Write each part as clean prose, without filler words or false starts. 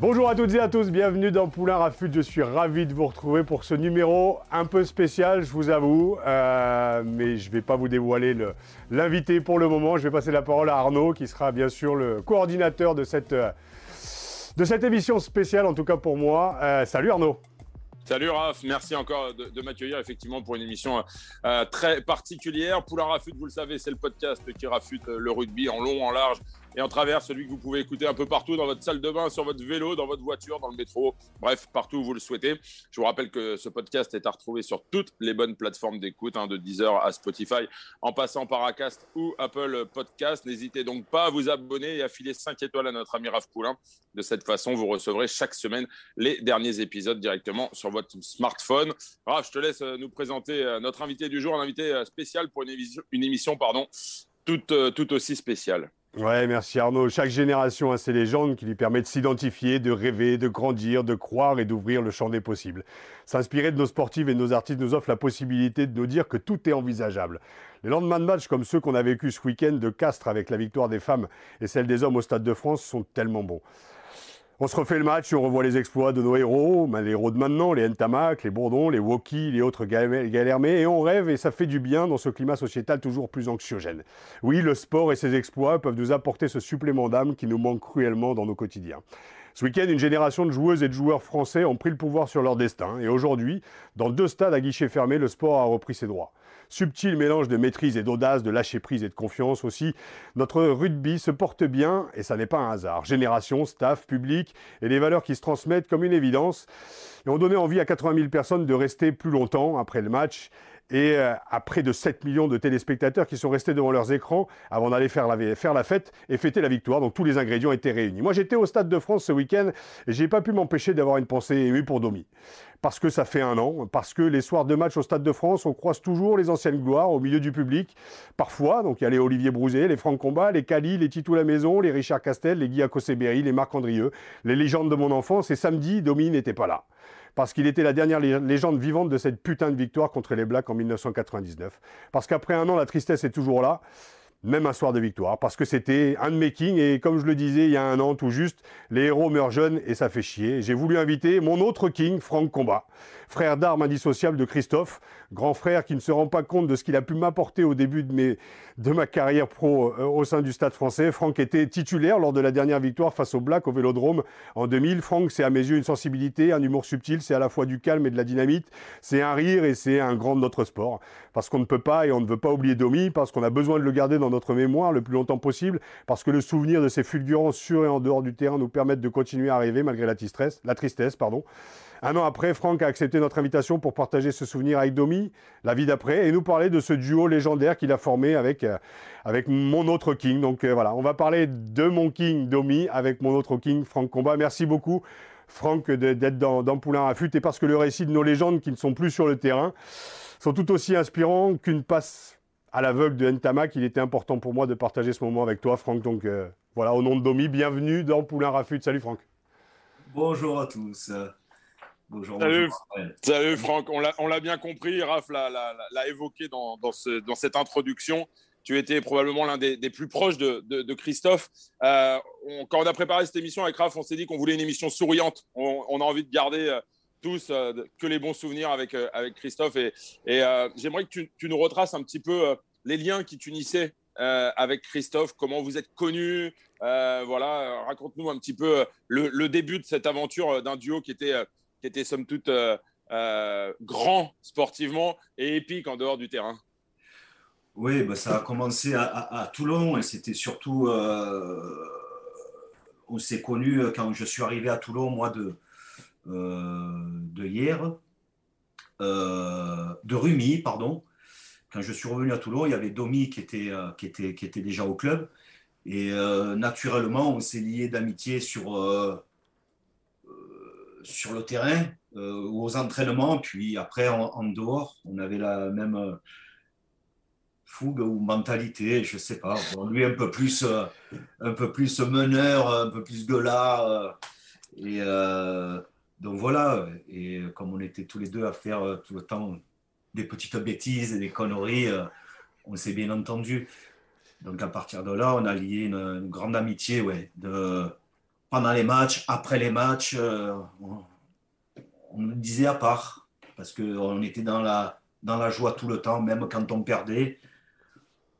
Bonjour à toutes et à tous, bienvenue dans Poulain Raffut. Je suis ravi de vous retrouver pour ce numéro un peu spécial, je vous avoue. Mais je ne vais pas vous dévoiler l'invité pour le moment. Je vais passer la parole à Arnaud, qui sera bien sûr le coordinateur de cette émission spéciale, en tout cas pour moi. Salut Arnaud. Salut Raph, merci encore de m'accueillir effectivement pour une émission très particulière. Poulain Raffut, vous le savez, c'est le podcast qui raffute le rugby en long, en large et en travers, celui que vous pouvez écouter un peu partout, dans votre salle de bain, sur votre vélo, dans votre voiture, dans le métro, bref, partout où vous le souhaitez. Je vous rappelle que ce podcast est à retrouver sur toutes les bonnes plateformes d'écoute, de Deezer à Spotify, en passant par Acast ou Apple Podcast. N'hésitez donc pas à vous abonner et à filer 5 étoiles à notre ami Raph Poulain. De cette façon, vous recevrez chaque semaine les derniers épisodes directement sur votre smartphone. Raph, je te laisse nous présenter notre invité du jour, un invité spécial pour une émission toute aussi spéciale. Ouais, merci Arnaud. Chaque génération a ses légendes qui lui permettent de s'identifier, de rêver, de grandir, de croire et d'ouvrir le champ des possibles. S'inspirer de nos sportifs et de nos artistes nous offre la possibilité de nous dire que tout est envisageable. Les lendemains de matchs comme ceux qu'on a vécu ce week-end de Castres avec la victoire des femmes et celle des hommes au Stade de France sont tellement bons. On se refait le match et on revoit les exploits de nos héros, les héros de maintenant, les Ntamak, les Bourdons, les Woki, les autres galérmés, et on rêve et ça fait du bien dans ce climat sociétal toujours plus anxiogène. Oui, le sport et ses exploits peuvent nous apporter ce supplément d'âme qui nous manque cruellement dans nos quotidiens. Ce week-end, une génération de joueuses et de joueurs français ont pris le pouvoir sur leur destin. Et aujourd'hui, dans 2 stades à guichets fermés, le sport a repris ses droits. Subtil mélange de maîtrise et d'audace, de lâcher prise et de confiance aussi. Notre rugby se porte bien et ça n'est pas un hasard. Génération, staff, public et des valeurs qui se transmettent comme une évidence. Et ont donné envie à 80 000 personnes de rester plus longtemps après le match. Et à près de 7 millions de téléspectateurs qui sont restés devant leurs écrans avant d'aller faire la fête et fêter la victoire. Donc tous les ingrédients étaient réunis. Moi j'étais au Stade de France ce week-end et j'ai pas pu m'empêcher d'avoir une pensée émue pour Domi. Parce que ça fait un an, parce que les soirs de match au Stade de France, on croise toujours les anciennes gloires au milieu du public. Parfois, donc il y a les Olivier Brouzet, les Franck Combat, les Cali, les Titou La Maison, les Richard Castel, les Guy Acossé-Berry, les Marc Andrieux, les légendes de mon enfance. Et samedi, Domi n'était pas là. Parce qu'il était la dernière légende vivante de cette putain de victoire contre les Blacks en 1999. Parce qu'après un an, la tristesse est toujours là, même un soir de victoire. Parce que c'était un de mes kings et comme je le disais il y a un an tout juste, les héros meurent jeunes et ça fait chier. J'ai voulu inviter mon autre king, Franck Combat, frère d'armes indissociable de Christophe, grand frère qui ne se rend pas compte de ce qu'il a pu m'apporter au début de ma carrière pro au sein du Stade français. Franck était titulaire lors de la dernière victoire face aux Blacks au Vélodrome en 2000. Franck, c'est à mes yeux une sensibilité, un humour subtil, c'est à la fois du calme et de la dynamite, c'est un rire et c'est un grand de notre sport. Parce qu'on ne peut pas et on ne veut pas oublier Domi, parce qu'on a besoin de le garder dans notre mémoire le plus longtemps possible, parce que le souvenir de ses fulgurances sur et en dehors du terrain nous permettent de continuer à rêver malgré la tristesse. Un an après, Franck a accepté notre invitation pour partager ce souvenir avec Domi, la vie d'après, et nous parler de ce duo légendaire qu'il a formé avec mon autre king. Donc voilà, on va parler de mon king Domi avec mon autre king Franck Combat. Merci beaucoup Franck d'être dans Poulain Raffut, et parce que le récit de nos légendes qui ne sont plus sur le terrain sont tout aussi inspirants qu'une passe à l'aveugle de Ntamak. Il était important pour moi de partager ce moment avec toi Franck. Donc voilà, au nom de Domi, bienvenue dans Poulain Raffut. Salut Franck. Bonjour à tous. Bonjour, Salut Franck, on l'a bien compris, Raph l'a évoqué dans cette introduction. Tu étais probablement l'un des plus proches de Christophe. Quand on a préparé cette émission avec Raph, on s'est dit qu'on voulait une émission souriante. On a envie de garder tous que les bons souvenirs avec Christophe. Et j'aimerais que tu nous retraces un petit peu les liens qui t'unissaient avec Christophe, comment vous êtes connus. Voilà, raconte-nous un petit peu le début de cette aventure d'un duo qui était somme toute grand sportivement et épique en dehors du terrain. Oui, ça a commencé à Toulon et c'était surtout, on s'est connus quand je suis arrivé à Toulon, moi de hier, de Rumi, pardon. Quand je suis revenu à Toulon, il y avait Domi qui était déjà au club et naturellement, on s'est liés d'amitié sur le terrain, aux entraînements, puis après en dehors, on avait la même fougue ou mentalité, je sais pas. Bon, lui un peu plus meneur, un peu plus gueulard, et donc voilà. Et comme on était tous les deux à faire tout le temps des petites bêtises et des conneries, on s'est bien entendu. Donc à partir de là, on a lié une grande amitié, ouais, de pendant les matchs, après les matchs, on nous disait à part, parce qu'on était dans la joie tout le temps, même quand on perdait.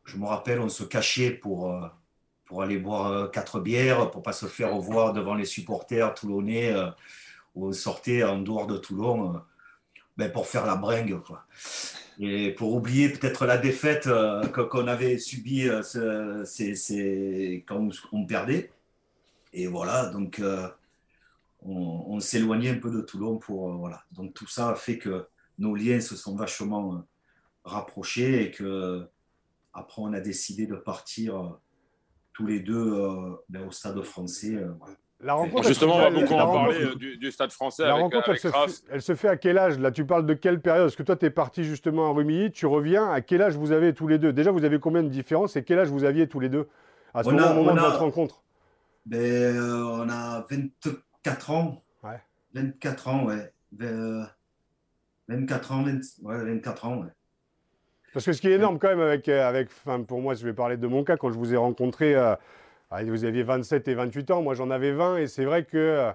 Je me rappelle, on se cachait pour aller boire 4 bières, pour ne pas se faire voir devant les supporters toulonnais. On sortait en dehors de Toulon pour faire la bringue, quoi. Et pour oublier peut-être la défaite qu'on avait subie quand on perdait. Et voilà, donc on s'éloignait un peu de Toulon. Voilà. Donc tout ça a fait que nos liens se sont vachement rapprochés et qu'après on a décidé de partir tous les deux au Stade français. Ouais. La rencontre, justement, on va beaucoup en parler du Stade français. La rencontre, elle se fait à quel âge? Là, tu parles de quelle période? Parce que toi, tu es parti justement à Rumilly, tu reviens. À quel âge vous avez tous les deux? Déjà, vous avez combien de différence? Et quel âge vous aviez tous les deux à ce moment de votre rencontre? On a 24 ans. Ouais. 24 ans, ouais. 24 ans, ouais. Parce que ce qui est énorme quand même, pour moi, je vais parler de mon cas, quand je vous ai rencontré... vous aviez 27 et 28 ans, moi j'en avais 20, et c'est vrai que,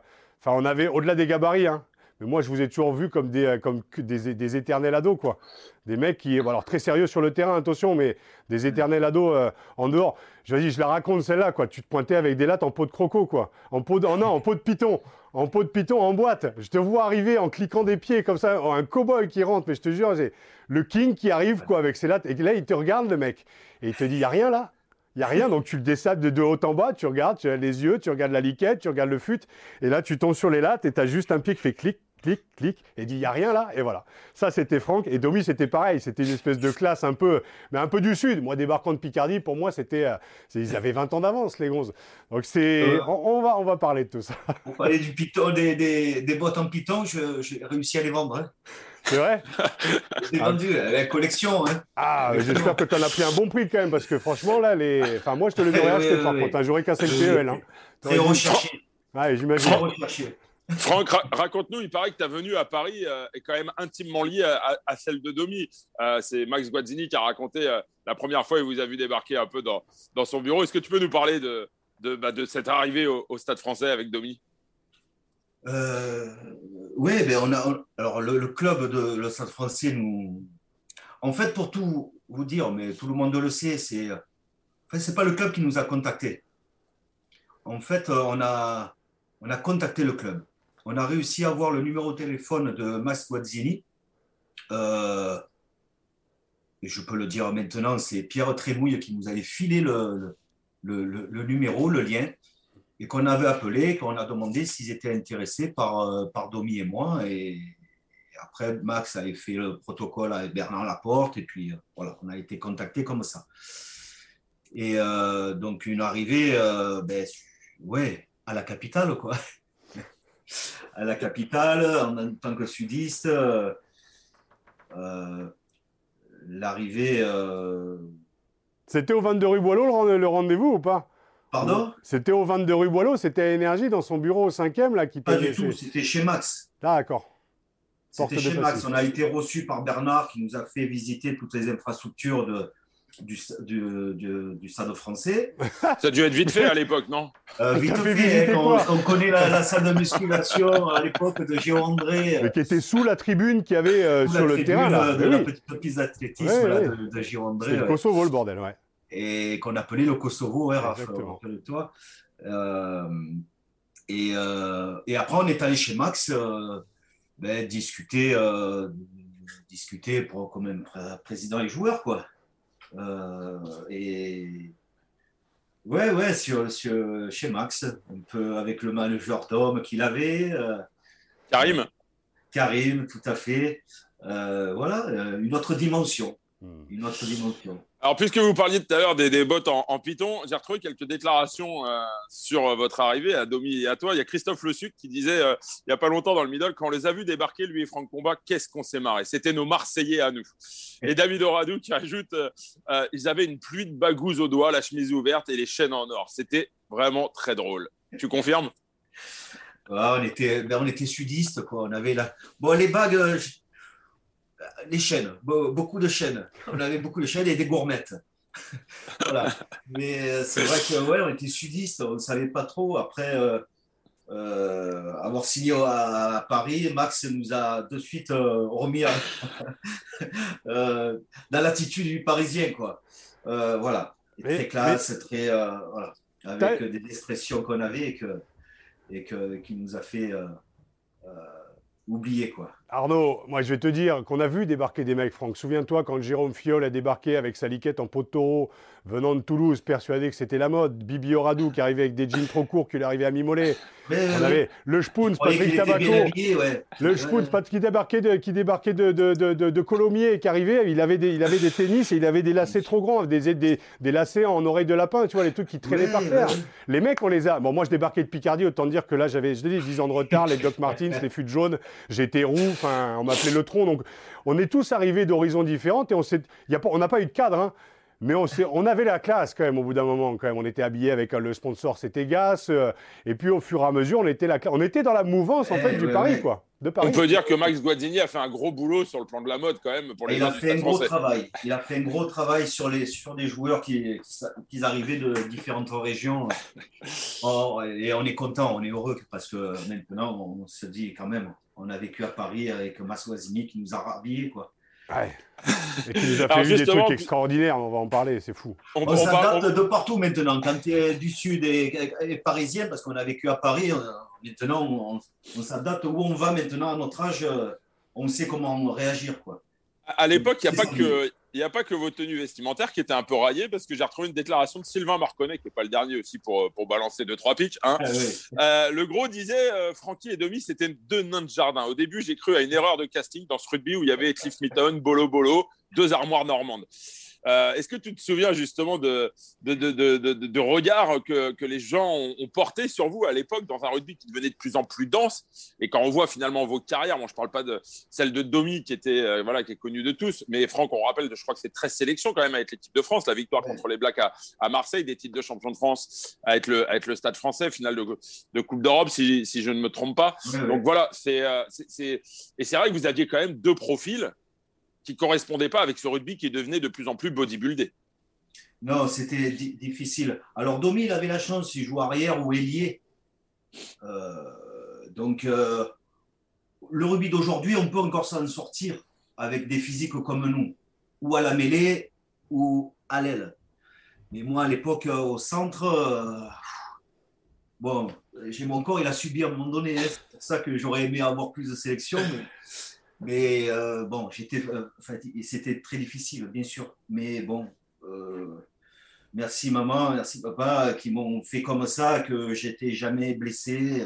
on avait au-delà des gabarits, hein, mais moi je vous ai toujours vu comme des éternels ados, quoi. Des mecs qui, alors très sérieux sur le terrain, attention, mais des éternels ados en dehors. Je la raconte celle-là, quoi. Tu te pointais avec des lattes en peau de croco, quoi. En peau de python. En peau de python, en boîte. Je te vois arriver en cliquant des pieds comme ça, un cow-boy qui rentre, mais je te jure, c'est le king qui arrive, quoi, avec ses lattes. Et là, il te regarde, le mec, et il te dit, il n'y a rien là. Il n'y a rien, donc tu le dessables de haut en bas, tu regardes, tu as les yeux, tu regardes la liquette, tu regardes le fut, et là tu tombes sur les lattes et tu as juste un pied qui fait clic, clic, clic, et dit il n'y a rien là, et voilà. Ça c'était Franck, et Domi c'était pareil, c'était une espèce de classe un peu du Sud. Moi débarquant de Picardie, pour moi c'était, ils avaient 20 ans d'avance les gonzes. Donc on va parler de tout ça. Vous parlez du python, des bottes en python, j'ai réussi à les vendre, hein. C'est vrai? J'ai vendu la collection. Hein. Ah, j'espère que tu en as pris un bon prix quand même, parce que franchement, là, moi, je te le dis rien, je te parle. T'as joué qu'un seul PEL. Hein. C'est recherché. Ouais, j'imagine. Franck, raconte-nous, il paraît que ta venue à Paris est quand même intimement liée à celle de Domi. C'est Max Guazzini qui a raconté la première fois il vous a vu débarquer un peu dans son bureau. Est-ce que tu peux nous parler de cette arrivée au Stade français avec Domi? Oui, le club de le Stade français nous. En fait, pour tout vous dire, mais tout le monde le sait, c'est pas le club qui nous a contactés. En fait, on a contacté le club. On a réussi à avoir le numéro de téléphone de Max Guazzini. Et je peux le dire maintenant, c'est Pierre Trémouille qui nous avait filé le numéro, le lien. Et qu'on avait appelé, qu'on a demandé s'ils étaient intéressés par Domi et moi. Et après, Max avait fait le protocole avec Bernard Laporte. Et puis, voilà, on a été contactés comme ça. Et donc, une arrivée, à la capitale, quoi. À la capitale, en tant que sudiste. L'arrivée… C'était au 22 rue Boileau, le rendez-vous, ou pas? Pardon ? C'était au 22 rue Boileau, c'était à Énergie, dans son bureau au 5e. Là, qui pas du tout, c'était chez Max. Ah, d'accord. C'était chez Max, on a été reçu par Bernard qui nous a fait visiter toutes les infrastructures du Stade français. Ça a dû être vite fait à l'époque, non ? Vite fait, on connaît la salle de musculation à l'époque de Gilles André. Qui était sous la tribune qu'il y avait sur le terrain. Là. De la petite piste d'athlétisme de Gilles André. C'était le Kosovo, le bordel, ouais. Et qu'on appelait le Kosovo, hein, rappelle-toi. Et après, on est allé chez Max discuter pour quand même président et joueur, quoi. Chez Max, un peu avec le manager d'homme qu'il avait. Karim, tout à fait. Une autre dimension. Une autre dimension. Alors, puisque vous parliez tout à l'heure des bottes en python, j'ai retrouvé quelques déclarations sur votre arrivée à Domi et à toi. Il y a Christophe Lossu qui disait, il n'y a pas longtemps dans le middle, quand on les a vus débarquer, lui et Franck Combat, qu'est-ce qu'on s'est marré. C'était nos Marseillais à nous. Et David Auradou qui ajoute, ils avaient une pluie de bagouses aux doigts, la chemise ouverte et les chaînes en or. C'était vraiment très drôle. Tu confirmes? On était sudistes, quoi. On avait les bagues... Les chaînes, beaucoup de chaînes. On avait beaucoup de chaînes et des gourmettes. Voilà. Mais c'est vrai qu'on était sudistes, on ne savait pas trop. Après, avoir signé à Paris, Max nous a de suite remis dans l'attitude du Parisien, quoi. Voilà, mais, très classe, mais... très voilà, avec des expressions qu'on avait et qui nous a fait oublier, quoi. Arnaud, moi je vais te dire qu'on a vu débarquer des mecs, Franck. Souviens-toi quand Jérôme Fiol a débarqué avec sa liquette en peau de taureau venant de Toulouse, persuadé que c'était la mode. Bibi Auradou qui arrivait avec des jeans trop courts, qui arrivait à mi-mollet. On avait le Spoonz, Patrick Tabaco. Le Spoonz, qui débarquait de Colomiers, qui arrivait, il avait des tennis et il avait des lacets trop grands, des lacets en oreille de lapin, tu vois, les trucs qui traînaient par terre. Les mecs, on les a. Bon, moi je débarquais de Picardie, autant dire que là j'avais, je te dis, 10 ans de retard, les Doc Martins, les futs jaunes, j'étais roux. Enfin, on m'appelait le tronc, donc on est tous arrivés d'horizons différents et on n'a pas eu de cadre, hein, mais on avait la classe quand même au bout d'un moment. Quand même, on était habillés avec le sponsor, c'était Gas, et puis au fur et à mesure, on était dans la mouvance en fait du Paris, quoi. De Paris. On peut dire que Max Guazzini a fait un gros boulot sur le plan de la mode quand même pour les. Il a fait un gros travail. Il a fait un gros travail sur des joueurs qui arrivaient de différentes régions. Et on est content, on est heureux parce que maintenant on se dit quand même. On a vécu à Paris avec Max Guazzini qui nous a rhabillés, quoi. Ouais. Et qui nous a fait des trucs extraordinaires, on va en parler, c'est fou. On s'adapte de partout maintenant. Quand tu es du Sud et parisien, parce qu'on a vécu à Paris, maintenant on s'adapte où on va maintenant à notre âge. On sait comment réagir, quoi. À l'époque, il n'y a pas que vos tenues vestimentaires qui étaient un peu raillées, parce que j'ai retrouvé une déclaration de Sylvain Marconnet, qui n'est pas le dernier aussi pour balancer 2-3 pitchs. Hein. Ah, oui. Le gros disait Francky et Domi, c'était deux nains de jardin. Au début, j'ai cru à une erreur de casting dans ce rugby où il y avait Cliff Mitton, Bolo Bolo, deux armoires normandes. Est-ce que tu te souviens justement de regards que les gens ont portés sur vous à l'époque dans un rugby qui devenait de plus en plus dense? Et quand on voit finalement vos carrières, bon, je ne parle pas de celle de Domi qui était voilà, qui est connue de tous, mais Franck, on rappelle, je crois que c'est 13 sélections quand même avec l'équipe de France, la victoire contre les Blacks à Marseille, des titres de champion de France avec le Stade français, finale de Coupe d'Europe, si je ne me trompe pas. Donc voilà, et c'est vrai que vous aviez quand même deux profils qui ne correspondait pas avec ce rugby qui devenait de plus en plus bodybuildé. Non, c'était difficile. Alors, Domi, il avait la chance, il joue arrière ou ailier. Donc, le rugby d'aujourd'hui, on peut encore s'en sortir avec des physiques comme nous, ou à la mêlée, ou à l'aile. Mais moi, à l'époque, au centre, bon, j'ai mon corps, il a subi à un moment donné. C'est pour ça que j'aurais aimé avoir plus de sélections, mais... Mais bon, c'était très difficile, bien sûr. Mais bon, merci maman, merci papa qui m'ont fait comme ça, que j'étais jamais blessé.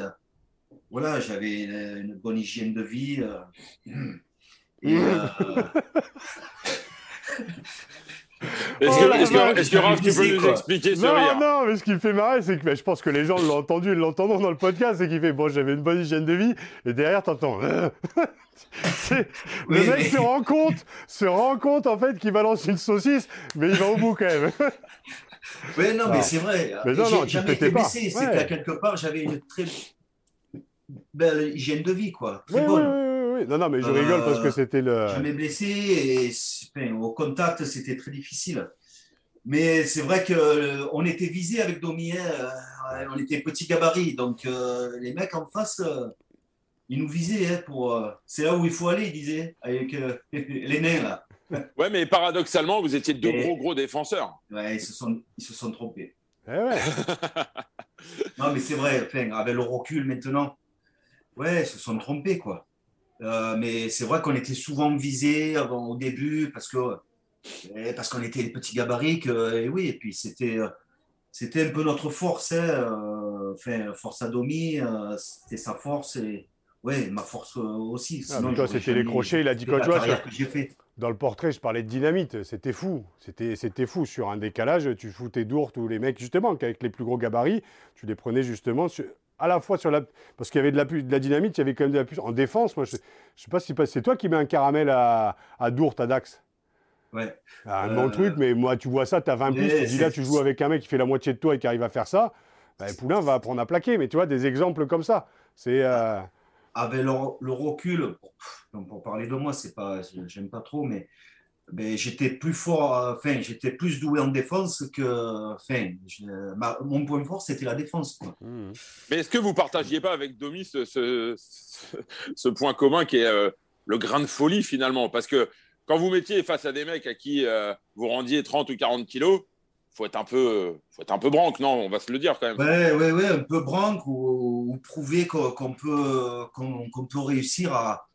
Voilà, j'avais une bonne hygiène de vie. Est-ce que Raph, tu peux nous expliquer ce rire ? Non, mais ce qui me fait marrer, c'est que je pense que les gens l'ont entendu, ils l'entendront dans le podcast, c'est qu'il fait « Bon, j'avais une bonne hygiène de vie » et derrière, t'entends Le mec se rend compte en fait qu'il balance une saucisse, mais il va au bout quand même. Oui, non, mais c'est vrai. Mais non, jamais été blessé, c'est qu'à quelque part, j'avais une très belle hygiène de vie, quoi. Très bonne. Non, mais je rigole parce que c'était le... Je m'ai blessé et au contact, c'était très difficile. Mais c'est vrai qu'on était visé avec Domi, on était petit gabarit. Donc, les mecs en face, ils nous visaient. C'est là où il faut aller, ils disaient, avec les nains, là. Ouais, mais paradoxalement, vous étiez deux gros défenseurs. Ouais, ils se sont trompés. Ouais. Non, mais c'est vrai, avec le recul maintenant, ouais, ils se sont trompés, quoi. Mais c'est vrai qu'on était souvent visés au début parce qu'on était les petits gabarits et puis c'était un peu notre force, force à Domi, c'était sa force et ma force aussi. Sinon, toi, c'était les crochets, il a dit quoi, tu vois, que j'ai fait. Dans le portrait, je parlais de dynamite, c'était fou, c'était fou. Sur un décalage, tu foutais Dourthe ou les mecs justement avec les plus gros gabarits, tu les prenais justement sur... à la fois sur la... Parce qu'il y avait de la dynamite, il y avait quand même de la puissance. En défense, moi, je ne sais pas si c'est toi qui mets un caramel à Dourte, à Dax. Ouais. Un bon truc, mais moi, tu vois ça, tu as 20 pistes, tu dis là, tu joues avec un mec qui fait la moitié de toi et qui arrive à faire ça, Poulain va apprendre à plaquer. Mais tu vois, des exemples comme ça. C'est... Avec le recul, pour parler de moi, j'aime pas trop, mais ben, j'étais plus fort, j'étais plus doué en défense que. Mon point fort, c'était la défense. Quoi. Mmh. Mais est-ce que vous ne partagiez pas avec Domi ce point commun qui est le grain de folie finalement? Parce que quand vous mettiez face à des mecs à qui vous rendiez 30 ou 40 kilos, faut être un peu branque, non? On va se le dire quand même. Ouais, un peu branque ou prouver qu'on peut réussir à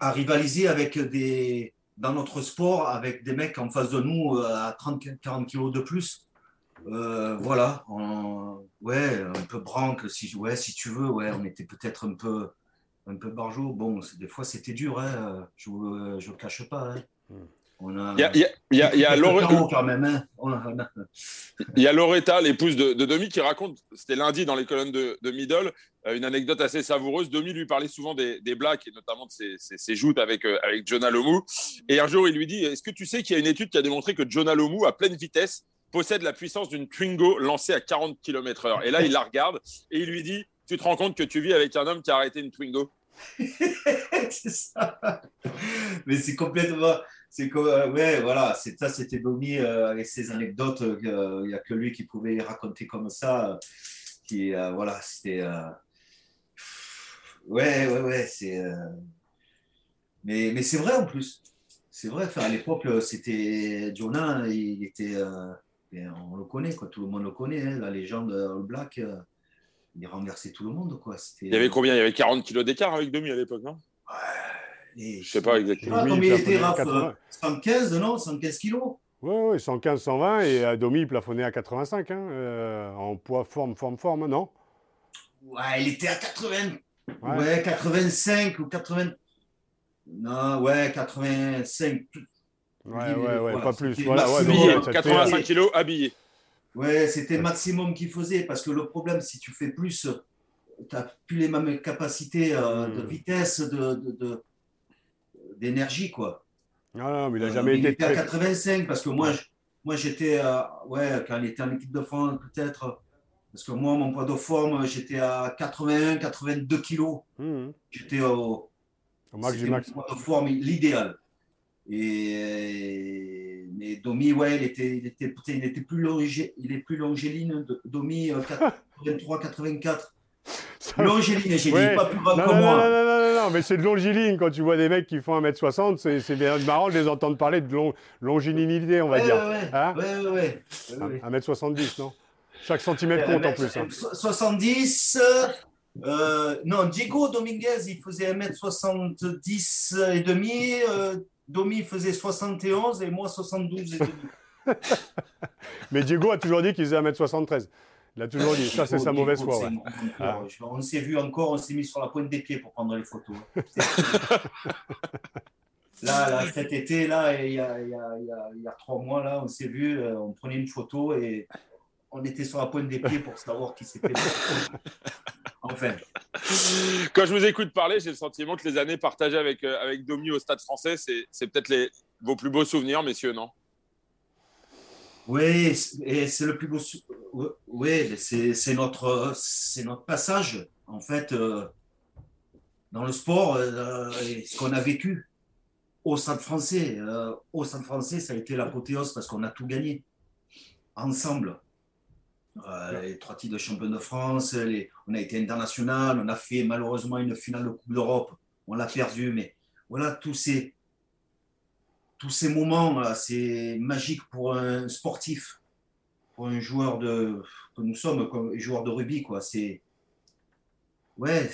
rivaliser avec dans notre sport avec des mecs en face de nous à 30-40 kilos de plus. Voilà. Un peu branque, si tu veux. Ouais, on était peut-être un peu barjot. Bon, des fois c'était dur. Hein, je le cache pas. Hein. Il y a Loretta, l'épouse de Domi, qui raconte, c'était lundi dans les colonnes de Middle, une anecdote assez savoureuse. Domi lui parlait souvent des Blacks et notamment de ses joutes avec Jonah Lomu. Et un jour, il lui dit: est-ce que tu sais qu'il y a une étude qui a démontré que Jonah Lomu, à pleine vitesse, possède la puissance d'une Twingo lancée à 40 km/h? Et là, il la regarde et il lui dit: tu te rends compte que tu vis avec un homme qui a arrêté une Twingo? C'est ça. Mais c'est complètement. C'est comme, voilà, c'était Domi avec ses anecdotes, il n'y a que lui qui pouvait les raconter comme ça. Voilà, c'était. Ouais, c'est. Mais c'est vrai en plus. C'est vrai, à l'époque, c'était. Jonah, il était. On le connaît, quoi, tout le monde le connaît, hein, la légende All Black, il renversait tout le monde, quoi. Il y avait combien? Il y avait 40 kilos d'écart avec Domi à l'époque, non? Ouais. Et je ne sais pas exactement. Domi était 115, non? 115 kilos. Oui, 115, 120. Et Domi plafonnait à 85, hein, en poids, forme, non? Ouais, il était à 80. Ouais, 85 ou 80. Non, ouais, 85. Ouais, pas plus. Voilà, habillé, 85 kilos habillé. Ouais, c'était maximum qu'il faisait. Parce que le problème, si tu fais plus, tu n'as plus les mêmes capacités de vitesse, d'énergie, quoi. Non, mais il n'a jamais été. Il était à 85, parce que moi j'étais, quand il était en équipe de France, peut-être, parce que moi, mon poids de forme, j'étais à 81, 82 kilos. Mmh. J'étais au max du max. Mon poids de forme, l'idéal. Mais Domi, il était plus longé, il est plus longéline, Domi, 83, 84. Longéline, j'ai dit pas plus grand que moi. Non, mais c'est de longiligne. Quand tu vois des mecs qui font 1m60, c'est marrant de les entendre parler de longilinité, on va dire. Oui. 1m70, non? Chaque centimètre compte en plus. Hein. 70. Non, Diego Domínguez, il faisait 1m70 et demi. Domi faisait 71 et moi 72 et demi. Mais Diego a toujours dit qu'il faisait 1m73. Il a toujours dit, ça c'est sa mauvaise foi. Ouais. On s'est vu encore, on s'est mis sur la pointe des pieds pour prendre les photos. Là, cet été, il y a 3 mois, là, on s'est vu, on prenait une photo et on était sur la pointe des pieds pour savoir qui c'était. Enfin. Quand je vous écoute parler, j'ai le sentiment que les années partagées avec Domi au Stade français, c'est peut-être vos plus beaux souvenirs, messieurs, non? Oui, et c'est le plus beau. Oui, c'est notre passage en fait dans le sport, ce qu'on a vécu au Stade français. Au Stade français, ça a été l'apothéose parce qu'on a tout gagné ensemble. Les 3 titres de champion de France, on a été international, on a fait malheureusement une finale de Coupe d'Europe, on l'a perdue, mais voilà tous ces moments, là, c'est magique pour un sportif, pour un joueur que nous sommes, comme joueur de rugby, quoi. Ça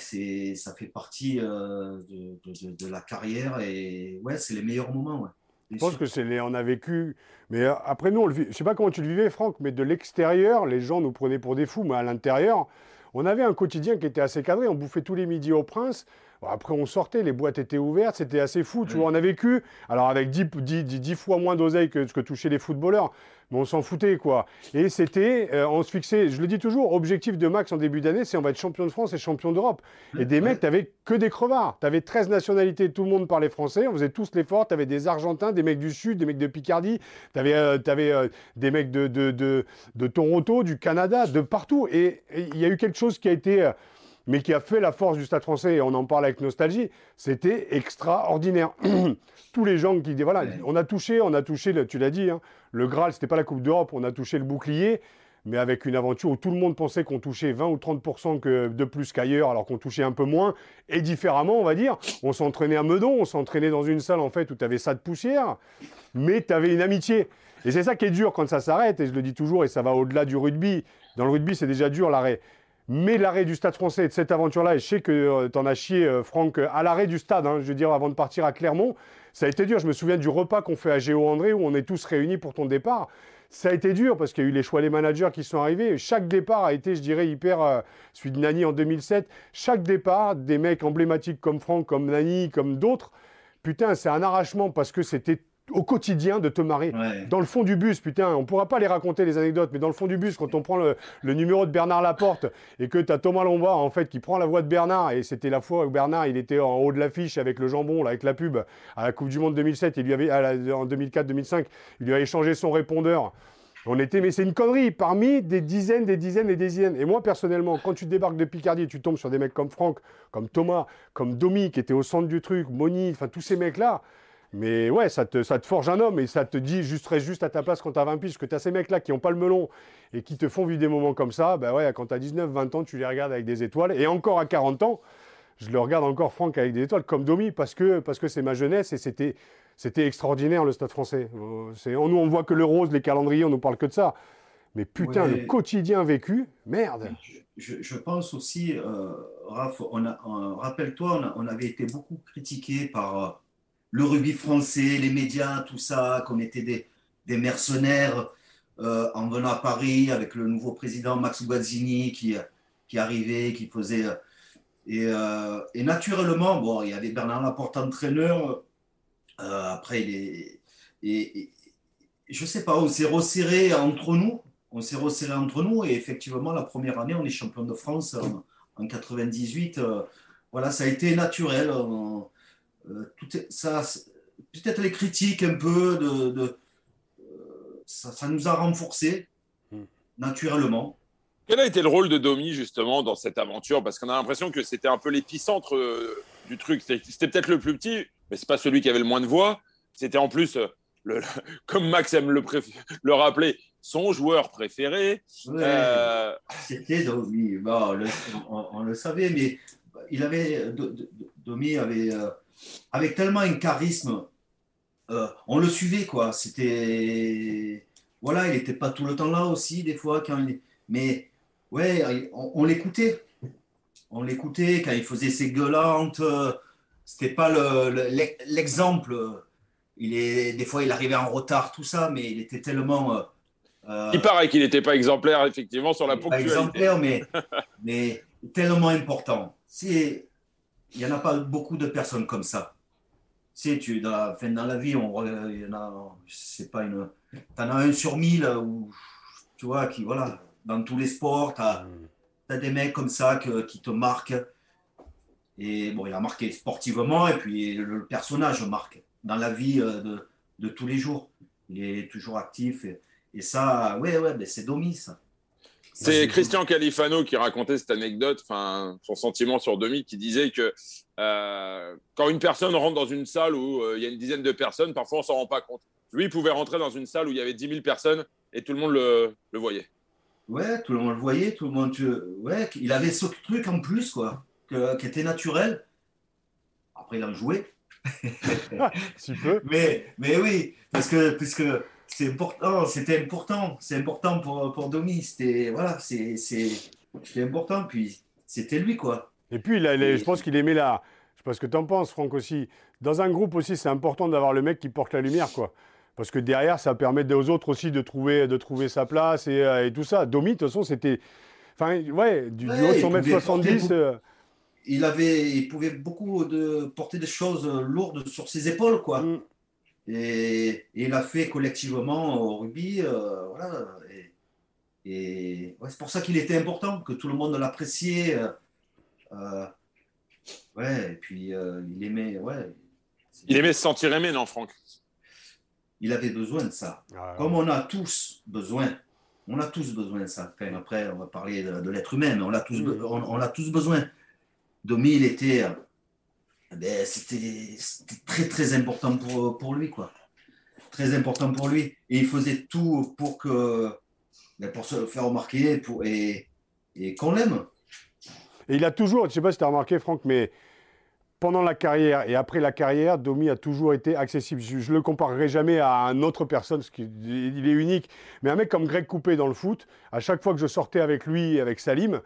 fait partie de la carrière et c'est les meilleurs moments. Ouais. Je pense que on a vécu. Mais après nous, je ne sais pas comment tu le vivais, Franck, mais de l'extérieur, les gens nous prenaient pour des fous, mais à l'intérieur, on avait un quotidien qui était assez cadré. On bouffait tous les midis au Prince. Après, on sortait, les boîtes étaient ouvertes, c'était assez fou. Tu vois, on a vécu, alors avec 10 fois moins d'oseille que ce que touchaient les footballeurs, mais on s'en foutait, quoi. Et c'était, on se fixait, je le dis toujours, objectif de Max en début d'année, c'est on va être champion de France et champion d'Europe. Et des mecs, t'avais que des crevards. T'avais 13 nationalités, tout le monde parlait français, on faisait tous l'effort. T'avais des Argentins, des mecs du Sud, des mecs de Picardie, t'avais des mecs de Toronto, du Canada, de partout. Et il y a eu quelque chose qui a été... mais qui a fait la force du Stade français, et on en parle avec nostalgie, c'était extraordinaire. Tous les gens qui disaient, voilà, on a touché, tu l'as dit, hein, le Graal, c'était pas la Coupe d'Europe, on a touché le bouclier, mais avec une aventure où tout le monde pensait qu'on touchait 20 ou 30% de plus qu'ailleurs, alors qu'on touchait un peu moins, et différemment, on va dire. On s'entraînait à Meudon, on s'entraînait dans une salle, en fait, où tu avais ça de poussière, mais tu avais une amitié. Et c'est ça qui est dur quand ça s'arrête, et je le dis toujours, et ça va au-delà du rugby. Dans le rugby, c'est déjà dur, l'arrêt. Mais l'arrêt du Stade français, de cette aventure-là, et je sais que t'en as chié, Franck, à l'arrêt du Stade, hein, je veux dire, avant de partir à Clermont, ça a été dur. Je me souviens du repas qu'on fait à Géo André, où on est tous réunis pour ton départ. Ça a été dur, parce qu'il y a eu les choix des managers qui sont arrivés. Chaque départ a été, je dirais, hyper... celui de Nani en 2007. Chaque départ, des mecs emblématiques comme Franck, comme Nani, comme d'autres, putain, c'est un arrachement, parce que c'était... au quotidien de te marrer. Ouais. Dans le fond du bus, putain, on ne pourra pas les raconter les anecdotes, mais dans le fond du bus, quand on prend le numéro de Bernard Laporte et que tu as Thomas Lombard, en fait, qui prend la voix de Bernard, et c'était la fois où Bernard, il était en haut de l'affiche avec le jambon, là, avec la pub, à la Coupe du Monde 2007, en 2004-2005, il lui avait changé son répondeur. Mais c'est une connerie, parmi des dizaines. Et moi, personnellement, quand tu débarques de Picardie et tu tombes sur des mecs comme Franck, comme Thomas, comme Domi, qui était au centre du truc, Moni, enfin, tous ces mecs-là, mais ouais, ça te forge un homme et ça te dit reste à ta place quand t'as 20 piges, parce que t'as ces mecs-là qui n'ont pas le melon et qui te font vivre des moments comme ça. Ben ouais, quand t'as 19, 20 ans, tu les regardes avec des étoiles. Et encore à 40 ans, je le regarde encore, Franck, avec des étoiles, comme Domi, parce que c'est ma jeunesse et c'était extraordinaire, le Stade français. Nous, on voit que le rose, les calendriers, on nous parle que de ça. Mais putain, ouais, le quotidien vécu, merde. Je pense aussi, Raph, rappelle-toi, on avait été beaucoup critiqués par... le rugby français, les médias, tout ça, qu'on était des mercenaires en venant à Paris avec le nouveau président Max Guazzini qui arrivait, qui faisait… et naturellement, bon, il y avait Bernard Laporte entraîneur, après, je ne sais pas, on s'est resserré entre nous et effectivement, la première année, on est champion de France en 98. Voilà, ça a été naturel. Peut-être les critiques un peu, ça nous a renforcés naturellement. Quel a été le rôle de Domi justement dans cette aventure? Parce qu'on a l'impression que c'était un peu l'épicentre du truc. C'était peut-être le plus petit, mais c'est pas celui qui avait le moins de voix. C'était en plus, comme Max aime le rappeler, son joueur préféré. Ouais, c'était Domi, bon, on le savait, mais... Domi avait avec tellement un charisme, on le suivait, quoi. C'était, voilà, il n'était pas tout le temps là aussi des fois mais ouais, on l'écoutait quand il faisait ses gueulantes. C'était pas l'exemple. Des fois il arrivait en retard, tout ça, mais il était tellement. Il paraît qu'il n'était pas exemplaire effectivement sur la ponctualité. Pas exemplaire, mais tellement important. Il n'y en a pas beaucoup de personnes comme ça. Dans la vie, t'en as un sur 1000, où, tu vois, qui, voilà, dans tous les sports, t'as des mecs comme ça qui te marquent. Et bon, il a marqué sportivement, et puis le personnage marque dans la vie de tous les jours. Il est toujours actif. Et ça, ouais, c'est Domi, ça. C'est Christian Califano qui racontait cette anecdote, son sentiment sur Domi, qui disait que quand une personne rentre dans une salle où il y a une dizaine de personnes, parfois on ne s'en rend pas compte. Lui, il pouvait rentrer dans une salle où il y avait 10 000 personnes et tout le monde le voyait. Ouais, tout le monde le voyait, tout le monde… Ouais, il avait ce truc en plus, quoi, qui était naturel. Après, il en jouait. Si peu. Mais oui, parce que c'est important, c'est important pour Domi, c'était important, puis c'était lui, quoi. Et puis je pense qu'il aimait je sais pas ce que t'en penses, Franck, aussi, dans un groupe aussi, c'est important d'avoir le mec qui porte la lumière, quoi. Parce que derrière, ça permet aux autres aussi de trouver sa place et tout ça. Domi, de toute façon, c'était, du haut de son mètre 70. Il pouvait beaucoup porter des choses lourdes sur ses épaules, quoi. Mm. Et il a fait collectivement au rugby, voilà. Ouais, c'est pour ça qu'il était important, que tout le monde l'appréciait. Ouais, et puis il aimait. Ouais. Il aimait se sentir aimé, non, Franck? Il avait besoin de ça. Ah, comme on a tous besoin. On a tous besoin de ça, quand même. Après, on va parler de l'être humain, mais on a tous besoin. Domi, il était... C'était très, très important pour lui, quoi. Très important pour lui. Et il faisait tout pour se faire remarquer et qu'on l'aime. Et il a toujours, je ne sais pas si tu as remarqué, Franck, mais pendant la carrière et après la carrière, Domi a toujours été accessible. Je ne le comparerai jamais à un autre personne, parce qu'il est unique. Mais un mec comme Greg Coupé dans le foot, à chaque fois que je sortais avec lui et avec Salim,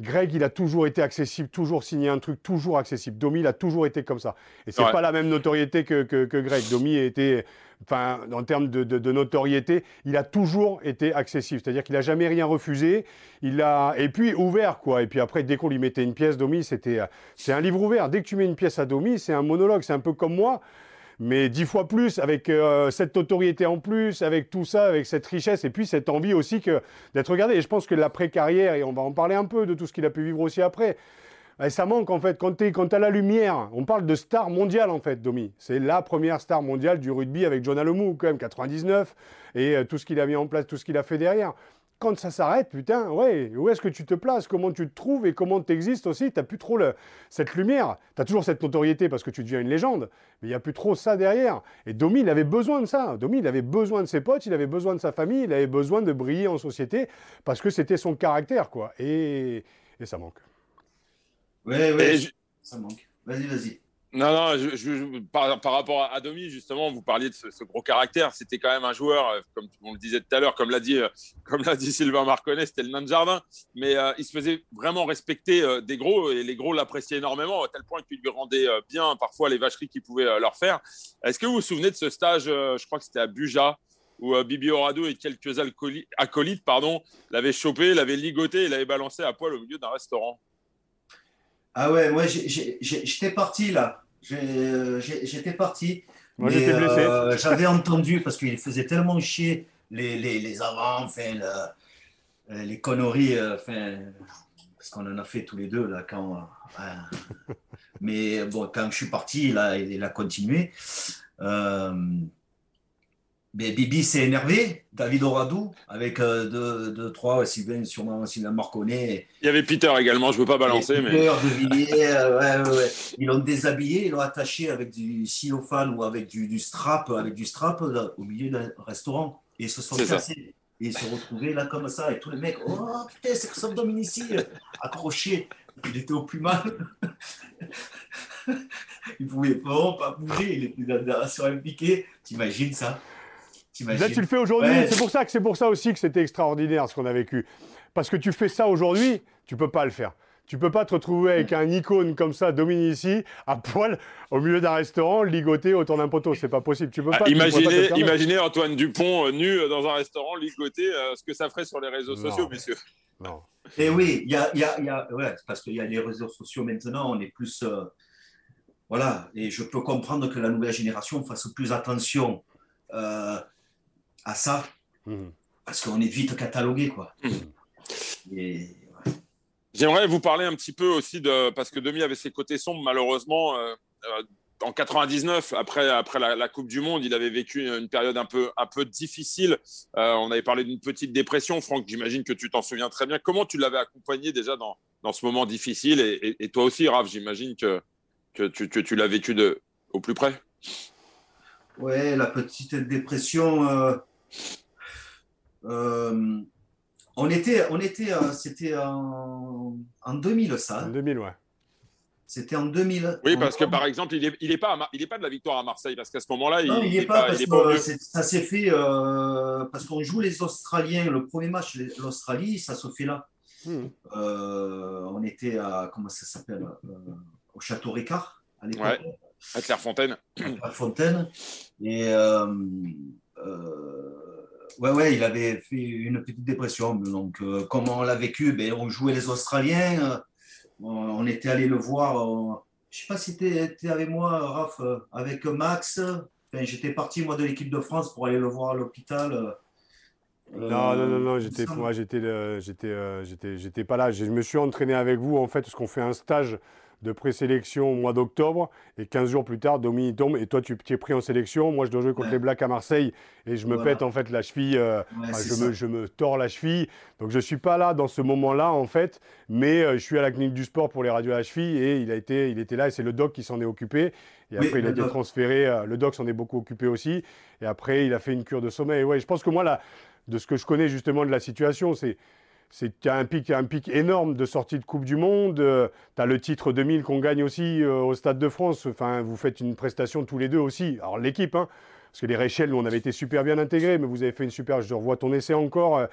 Greg, il a toujours été accessible, toujours signé un truc, toujours accessible. Domi, il a toujours été comme ça. Et c'est pas la même notoriété que Greg. Domi était, enfin, en termes de notoriété, il a toujours été accessible. C'est-à-dire qu'il n'a jamais rien refusé. Et puis, ouvert, quoi. Et puis après, dès qu'on lui mettait une pièce, Domi, c'est un livre ouvert. Dès que tu mets une pièce à Domi, c'est un monologue. C'est un peu comme moi, mais 10 fois plus, avec cette notoriété en plus, avec tout ça, avec cette richesse, et puis cette envie aussi d'être regardé. Et je pense que l'après-carrière, et on va en parler un peu de tout ce qu'il a pu vivre aussi après, ça manque en fait. Quand t'as la lumière, on parle de star mondiale en fait, Domi. C'est la première star mondiale du rugby avec Jonah Lomu, quand même, 99, et tout ce qu'il a mis en place, tout ce qu'il a fait derrière. Quand ça s'arrête, putain, ouais, où est-ce que tu te places, comment tu te trouves et comment tu existes aussi, tu n'as plus trop cette lumière, tu as toujours cette notoriété parce que tu deviens une légende, mais il n'y a plus trop ça derrière. Et Domi, il avait besoin de ça, Domi, il avait besoin de ses potes, il avait besoin de sa famille, il avait besoin de briller en société parce que c'était son caractère, quoi, et ça manque. Ouais, ça manque, vas-y. Non, par rapport à Domi, justement, vous parliez de ce gros caractère. C'était quand même un joueur, comme on le disait tout à l'heure, comme l'a dit Sylvain Marconnet, c'était le nain de jardin. Mais il se faisait vraiment respecter des gros, et les gros l'appréciaient énormément, à tel point qu'ils lui rendaient bien parfois les vacheries qu'ils pouvaient leur faire. Est-ce que vous vous souvenez de ce stage, je crois que c'était à Buja, où Bibi Auradou et quelques acolytes l'avaient chopé, l'avaient ligoté et l'avaient balancé à poil au milieu d'un restaurant? Ah ouais, moi j'étais parti là. J'étais parti. Moi j'étais blessé. J'avais entendu parce qu'il faisait tellement chier les avants, enfin, les conneries, enfin, parce qu'on en a fait tous les deux là. Mais bon, quand je suis parti, là, il a continué. Mais Bibi s'est énervé, David Auradou, avec 2-3, sûrement Sylvain Marconnet. Il y avait Peter également, je ne veux pas balancer. Peter, mais... de Villiers, ouais. Ils l'ont déshabillé, ils l'ont attaché avec du cellophane ou avec du strap là, au milieu d'un restaurant. Et ils se sont cassés. Et ils se retrouvaient là comme ça. Et tous les mecs, « Oh putain, c'est Christophe Dominici !» Accroché, il était au plus mal. Il ne pouvait vraiment pas bouger, il était sur un piquet. T'imagines ça ? Là, tu le fais aujourd'hui. Ouais. C'est pour ça aussi que c'était extraordinaire ce qu'on a vécu. Parce que tu fais ça aujourd'hui, tu ne peux pas le faire. Tu ne peux pas te retrouver avec un icône comme ça, Dominici, à poil, au milieu d'un restaurant, ligoté autour d'un poteau. C'est pas possible. Tu peux pas. Imaginez Antoine Dupont nu dans un restaurant, ligoté, ce que ça ferait sur les réseaux sociaux, messieurs. Non. Et oui, parce qu'il y a les réseaux sociaux maintenant, on est plus... voilà, et je peux comprendre que la nouvelle génération fasse plus attention à ça, parce qu'on est vite catalogué, quoi. J'aimerais vous parler un petit peu aussi parce que Domi avait ses côtés sombres, malheureusement. En 99, après la Coupe du Monde, il avait vécu une période un peu difficile. On avait parlé d'une petite dépression. Franck, j'imagine que tu t'en souviens très bien. Comment tu l'avais accompagné déjà dans ce moment difficile, et toi aussi, Raph, j'imagine que tu l'as vécu au plus près. Ouais, la petite dépression. C'était en 2000, ça. En 2000, ouais. C'était en 2000. Oui, parce que par exemple, il est pas de la victoire à Marseille, parce qu'à ce moment-là, non, ça s'est fait parce qu'on joue les Australiens. Le premier match, l'Australie, ça se fait là. On était à au Château Ricard à l'époque. Ouais, à Clairefontaine. Et ouais, il avait fait une petite dépression. Donc, comment on l'a vécu, on jouait les Australiens. On était allé le voir. Je ne sais pas si tu étais avec moi, Raph, avec Max. Enfin, j'étais parti, moi, de l'équipe de France pour aller le voir à l'hôpital. Non, j'étais pas là. Je me suis entraîné avec vous, en fait, parce qu'on fait un stage de présélection au mois d'octobre et 15 jours plus tard, Domi tombe et toi tu t'es pris en sélection. Moi je dois jouer contre les Blacks à Marseille et je me pète en fait la cheville, je me tords la cheville. Donc je suis pas là dans ce moment-là en fait, mais je suis à la clinique du sport pour les radios à la cheville et il était là et c'est le doc qui s'en est occupé. Et après, il a été transféré. Le doc s'en est beaucoup occupé aussi. Et après, il a fait une cure de sommeil. Ouais, je pense que moi, là, de ce que je connais justement de la situation, c'est qu'il y a un pic énorme de sortie de Coupe du Monde. Tu as le titre 2000 qu'on gagne aussi au Stade de France. Enfin, vous faites une prestation tous les deux aussi. Alors, l'équipe, hein, parce que les Réchelles, nous, on avait été super bien intégrés. Mais vous avez fait une super... Je revois ton essai encore.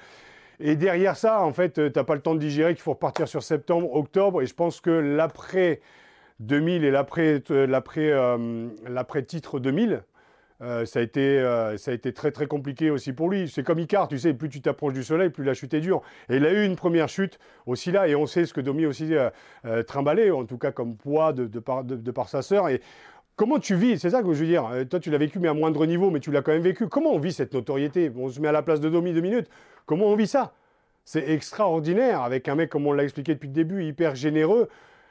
Et derrière ça, en fait, tu n'as pas le temps de digérer qu'il faut repartir sur septembre, octobre. Et je pense que l'après... 2000 et l'après-titre 2000, ça a été très, très compliqué aussi pour lui. C'est comme Icar, tu sais, plus tu t'approches du soleil, plus la chute est dure. Et il a eu une première chute aussi là, et on sait ce que Domi aussi trimballait, en tout cas comme poids de par sa sœur. Et comment tu vis? C'est ça que je veux dire. Toi, tu l'as vécu, mais à moindre niveau, mais tu l'as quand même vécu. Comment on vit cette notoriété? On se met à la place de Domi 2 minutes. Comment on vit ça? C'est extraordinaire, avec un mec, comme on l'a expliqué depuis le début, hyper généreux.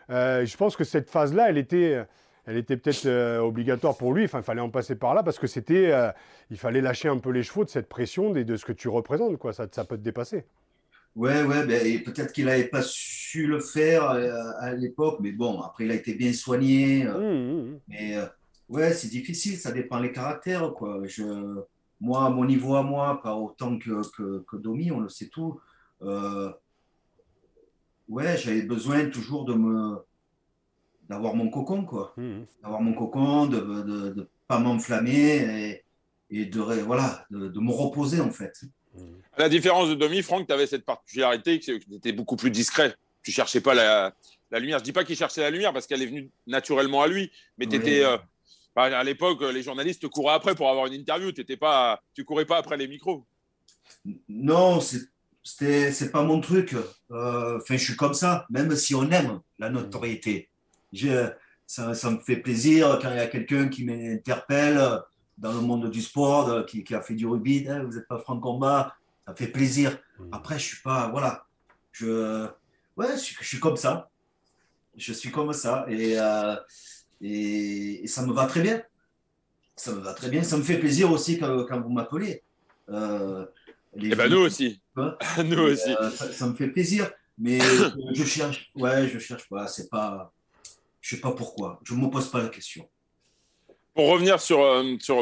Je pense que cette phase-là, elle était peut-être obligatoire pour lui. Enfin, il fallait en passer par là parce que c'était, il fallait lâcher un peu les chevaux de cette pression de ce que tu représentes, quoi. Ça peut te dépasser. Ouais. Ben, peut-être qu'il n'avait pas su le faire à l'époque, mais bon, après il a été bien soigné. Mais ouais, c'est difficile. Ça dépend des caractères, quoi. Moi, à mon niveau, à moi, pas autant que Domi, on le sait tout. Ouais, j'avais besoin toujours d'avoir mon cocon, quoi. D'avoir mon cocon, de pas m'enflammer et de me reposer, en fait. À la différence de Domi, Franck, tu avais cette particularité que tu étais beaucoup plus discret. Tu ne cherchais pas la lumière. Je ne dis pas qu'il cherchait la lumière parce qu'elle est venue naturellement à lui. Mais tu étais… à l'époque, les journalistes couraient après pour avoir une interview. Tu ne courais pas après les micros. Non, c'est pas mon truc. Je suis comme ça, même si on aime la notoriété. Ça me fait plaisir quand il y a quelqu'un qui m'interpelle dans le monde du sport, qui a fait du rugby. Hey, vous n'êtes pas Franck Combat, ça me fait plaisir. Après, je suis pas. Voilà. Je suis comme ça. Je suis comme ça. Et ça me va très bien. Ça me va très bien. Ça me fait plaisir aussi quand vous m'appelez. Nous aussi. Nous aussi. Ça me fait plaisir, mais je cherche pas. C'est pas, je sais pas pourquoi. Je me pose pas la question. Pour revenir sur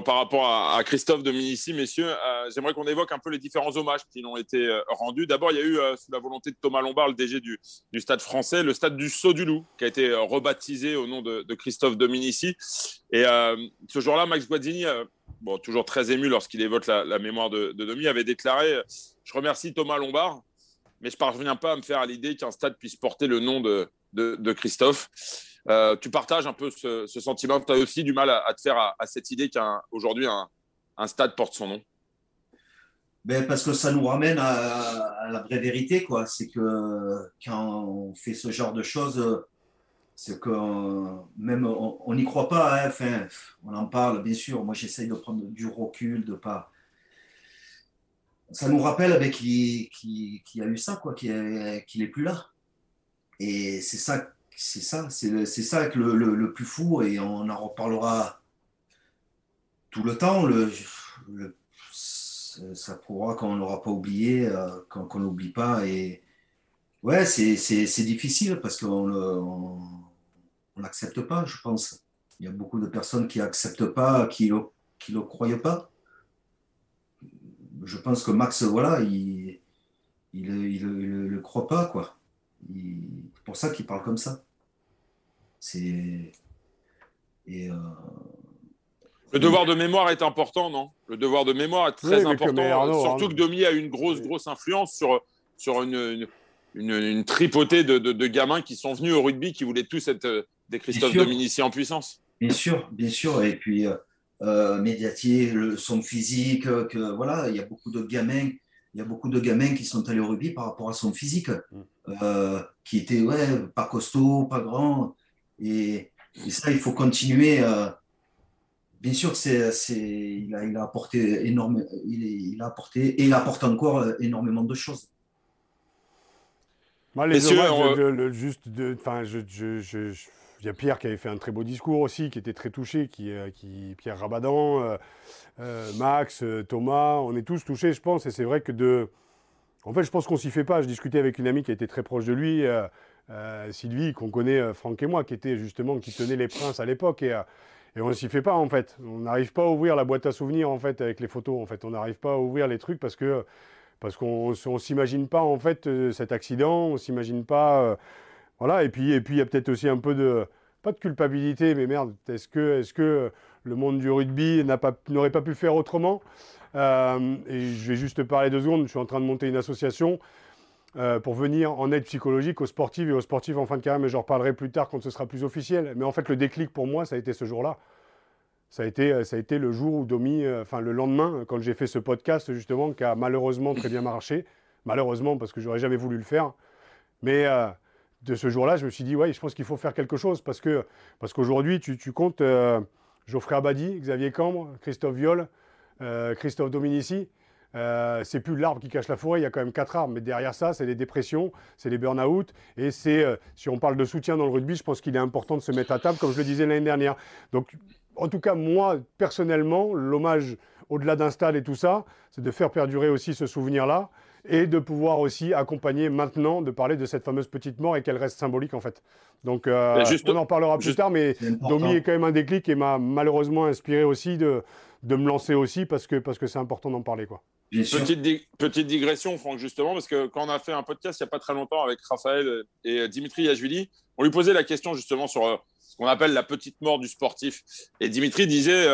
par rapport à Christophe Dominici, messieurs, j'aimerais qu'on évoque un peu les différents hommages qui ont été rendus. D'abord, il y a eu, sous la volonté de Thomas Lombard, le DG du Stade français, le Stade du Saut du Loup, qui a été rebaptisé au nom de Christophe Dominici. Et ce jour-là, Max Guazzini, toujours très ému lorsqu'il évoque la mémoire de Domi, avait déclaré « Je remercie Thomas Lombard, mais je ne parviens pas à me faire à l'idée qu'un stade puisse porter le nom de Christophe ». Tu partages un peu ce sentiment? Tu as aussi du mal à te faire à cette idée qu'aujourd'hui un stade porte son nom? Ben parce que ça nous ramène à la vraie vérité, quoi. C'est que quand on fait ce genre de choses, c'est que même on n'y croit pas, hein. Enfin, on en parle, bien sûr. Moi, j'essaye de prendre du recul, de pas. Ça nous rappelle qui a eu ça, quoi, qu'il n'est plus là. Et c'est ça. C'est ça que le plus fou, et on en reparlera tout le temps. Ça prouvera qu'on ne l'aura pas oublié, qu'on ne l'oublie pas. Et ouais, c'est difficile parce qu'on ne l'accepte pas, je pense. Il y a beaucoup de personnes qui n'acceptent pas, qui ne le croient pas. Je pense que Max, voilà, il ne le croit pas, quoi. C'est pour ça qu'il parle comme ça. Le devoir de mémoire est important, non? Le devoir de mémoire est très important, surtout que Domi a eu une grosse influence sur une tripotée de gamins qui sont venus au rugby, qui voulaient tous être des Christophe Dominici en puissance. Bien sûr. Et puis, médiatier, son physique, voilà, il y a beaucoup de gamins. Il y a beaucoup de gamins qui sont allés au rugby par rapport à son physique, qui était pas costaud, pas grand. Et ça, il faut continuer. Bien sûr que il a apporté énormément, il apporte encore énormément de choses. Moi, les hommages, juste, Il y a Pierre qui avait fait un très beau discours aussi, qui était très touché, Pierre Rabadan, Max, Thomas, on est tous touchés, je pense. Et c'est vrai que en fait, je pense qu'on s'y fait pas. Je discutais avec une amie qui était très proche de lui, Sylvie, qu'on connaît, Franck et moi, qui tenait les Princes à l'époque. Et on ne s'y fait pas, en fait. On n'arrive pas à ouvrir la boîte à souvenirs, en fait, avec les photos, en fait. On n'arrive pas à ouvrir les trucs parce qu'on ne s'imagine pas, en fait, cet accident. On ne s'imagine pas... voilà. Et puis, il y a peut-être aussi un peu de... Pas de culpabilité, mais merde, est-ce que le monde du rugby n'aurait pas pu faire autrement? Et je vais juste parler 2 secondes. Je suis en train de monter une association pour venir en aide psychologique aux sportifs et aux sportifs en fin de carrière. Mais j'en reparlerai plus tard quand ce sera plus officiel. Mais en fait, le déclic pour moi, ça a été ce jour-là. Ça a été le jour où Domi, enfin le lendemain, quand j'ai fait ce podcast justement, qui a malheureusement très bien marché. Malheureusement, parce que j'aurais jamais voulu le faire. Mais... de ce jour-là, je me suis dit, ouais, je pense qu'il faut faire quelque chose parce qu'aujourd'hui, tu comptes Geoffrey Abadi, Xavier Cambre, Christophe Viol, Christophe Dominici. C'est plus l'arbre qui cache la forêt, il y a quand même 4 arbres. Mais derrière ça, c'est les dépressions, c'est les burn-out. Et c'est, si on parle de soutien dans le rugby, je pense qu'il est important de se mettre à table, comme je le disais l'année dernière. Donc, en tout cas, moi, personnellement, l'hommage au-delà d'un stade et tout ça, c'est de faire perdurer aussi ce souvenir-là. Et de pouvoir aussi accompagner maintenant, de parler de cette fameuse petite mort et qu'elle reste symbolique en fait. Donc on en parlera plus tard, mais Domi est quand même un déclic et m'a malheureusement inspiré aussi de me lancer aussi parce que c'est important d'en parler quoi. Petite digression Franck justement, parce que quand on a fait un podcast il n'y a pas très longtemps avec Raphaël et Dimitri Yajvili, on lui posait la question justement sur ce qu'on appelle la petite mort du sportif. Et Dimitri disait...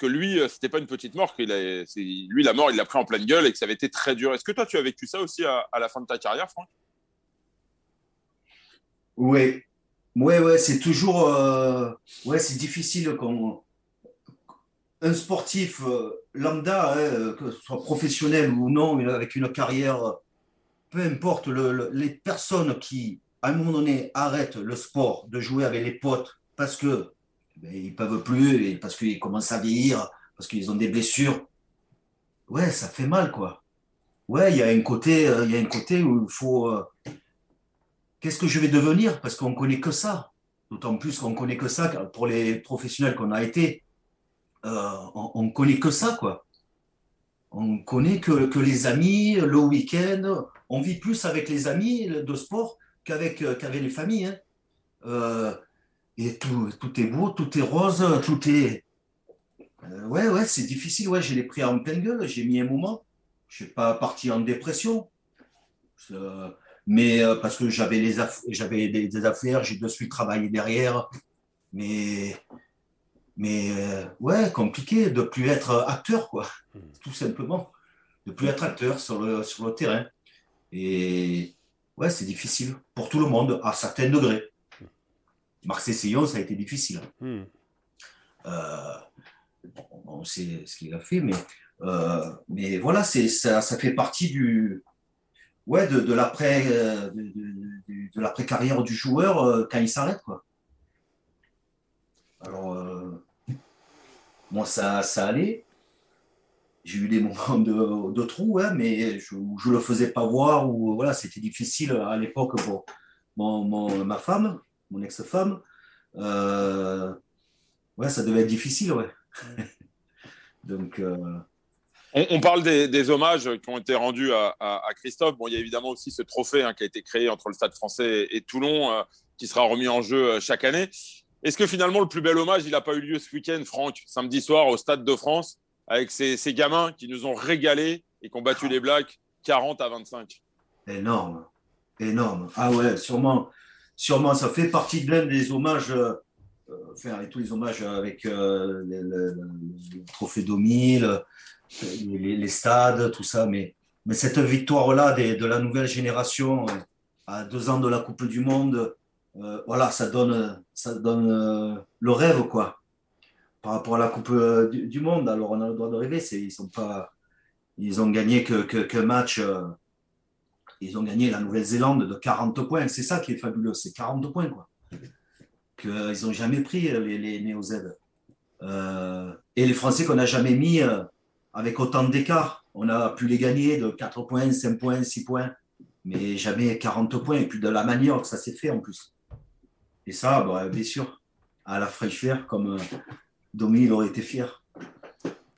que lui, c'était pas une petite mort, lui, la mort, il l'a pris en pleine gueule et que ça avait été très dur. Est-ce que toi, tu as vécu ça aussi à la fin de ta carrière, Franck ? Oui, ouais, c'est toujours... c'est difficile quand un sportif lambda, que ce soit professionnel ou non, avec une carrière, peu importe, les personnes qui, à un moment donné, arrêtent le sport de jouer avec les potes parce que ils ne peuvent plus, parce qu'ils commencent à vieillir, parce qu'ils ont des blessures. Ouais, ça fait mal, quoi. Ouais, il y a un côté où il faut... qu'est-ce que je vais devenir? Parce qu'on ne connaît que ça. D'autant plus qu'on ne connaît que ça, pour les professionnels qu'on a été. On ne connaît que ça, quoi. On ne connaît que les amis, le week-end. On vit plus avec les amis de sport qu'avec les familles. Hein. Et tout est beau, tout est rose, tout est... ouais, c'est difficile. Ouais, je l'ai pris en pleine gueule. J'ai mis un moment. Je ne suis pas parti en dépression. Mais parce que j'avais des affaires, j'ai de suite travaillé derrière. Mais ouais, compliqué de ne plus être acteur, quoi. Tout simplement. De ne plus être acteur sur le terrain. Et ouais, c'est difficile pour tout le monde, à certains degrés. Marc Sillon, ça a été difficile. On sait ce qu'il a fait, mais voilà, ça fait partie de l'après-carrière du joueur quand il s'arrête, quoi. Alors, moi, ça allait. J'ai eu des moments de trou, hein, mais je ne le faisais pas voir. Ou, voilà, c'était difficile à l'époque pour ma femme. Mon ex-femme, ouais, ça devait être difficile, ouais. Donc, on parle des hommages qui ont été rendus à Christophe. Bon, il y a évidemment aussi ce trophée qui a été créé entre le Stade français et Toulon, qui sera remis en jeu chaque année. Est-ce que finalement, le plus bel hommage, il n'a pas eu lieu ce week-end, Franck, samedi soir au Stade de France, avec ces gamins qui nous ont régalés et qui ont battu les Blacks 40-25 ? Énorme, énorme. Ah ouais, sûrement. Sûrement, ça fait partie de l'un des hommages, avec tous les hommages avec le trophée Domi, les stades, tout ça. Mais cette victoire-là de la nouvelle génération, à 2 ans de la Coupe du Monde, voilà, ça donne le rêve, quoi. Par rapport à la Coupe du Monde, alors on a le droit de rêver. Ils ont gagné qu'un match. Ils ont gagné la Nouvelle-Zélande de 40 points. C'est ça qui est fabuleux, c'est 40 points, quoi. Qu'ils n'ont jamais pris, les Néo-Z. Et les Français qu'on n'a jamais mis avec autant d'écart. On a pu les gagner de 4 points, 5 points, 6 points, mais jamais 40 points. Et puis de la manière que ça s'est fait, en plus. Et ça, bah, bien sûr, à la fraîche fière, comme Domi, il aurait été fier.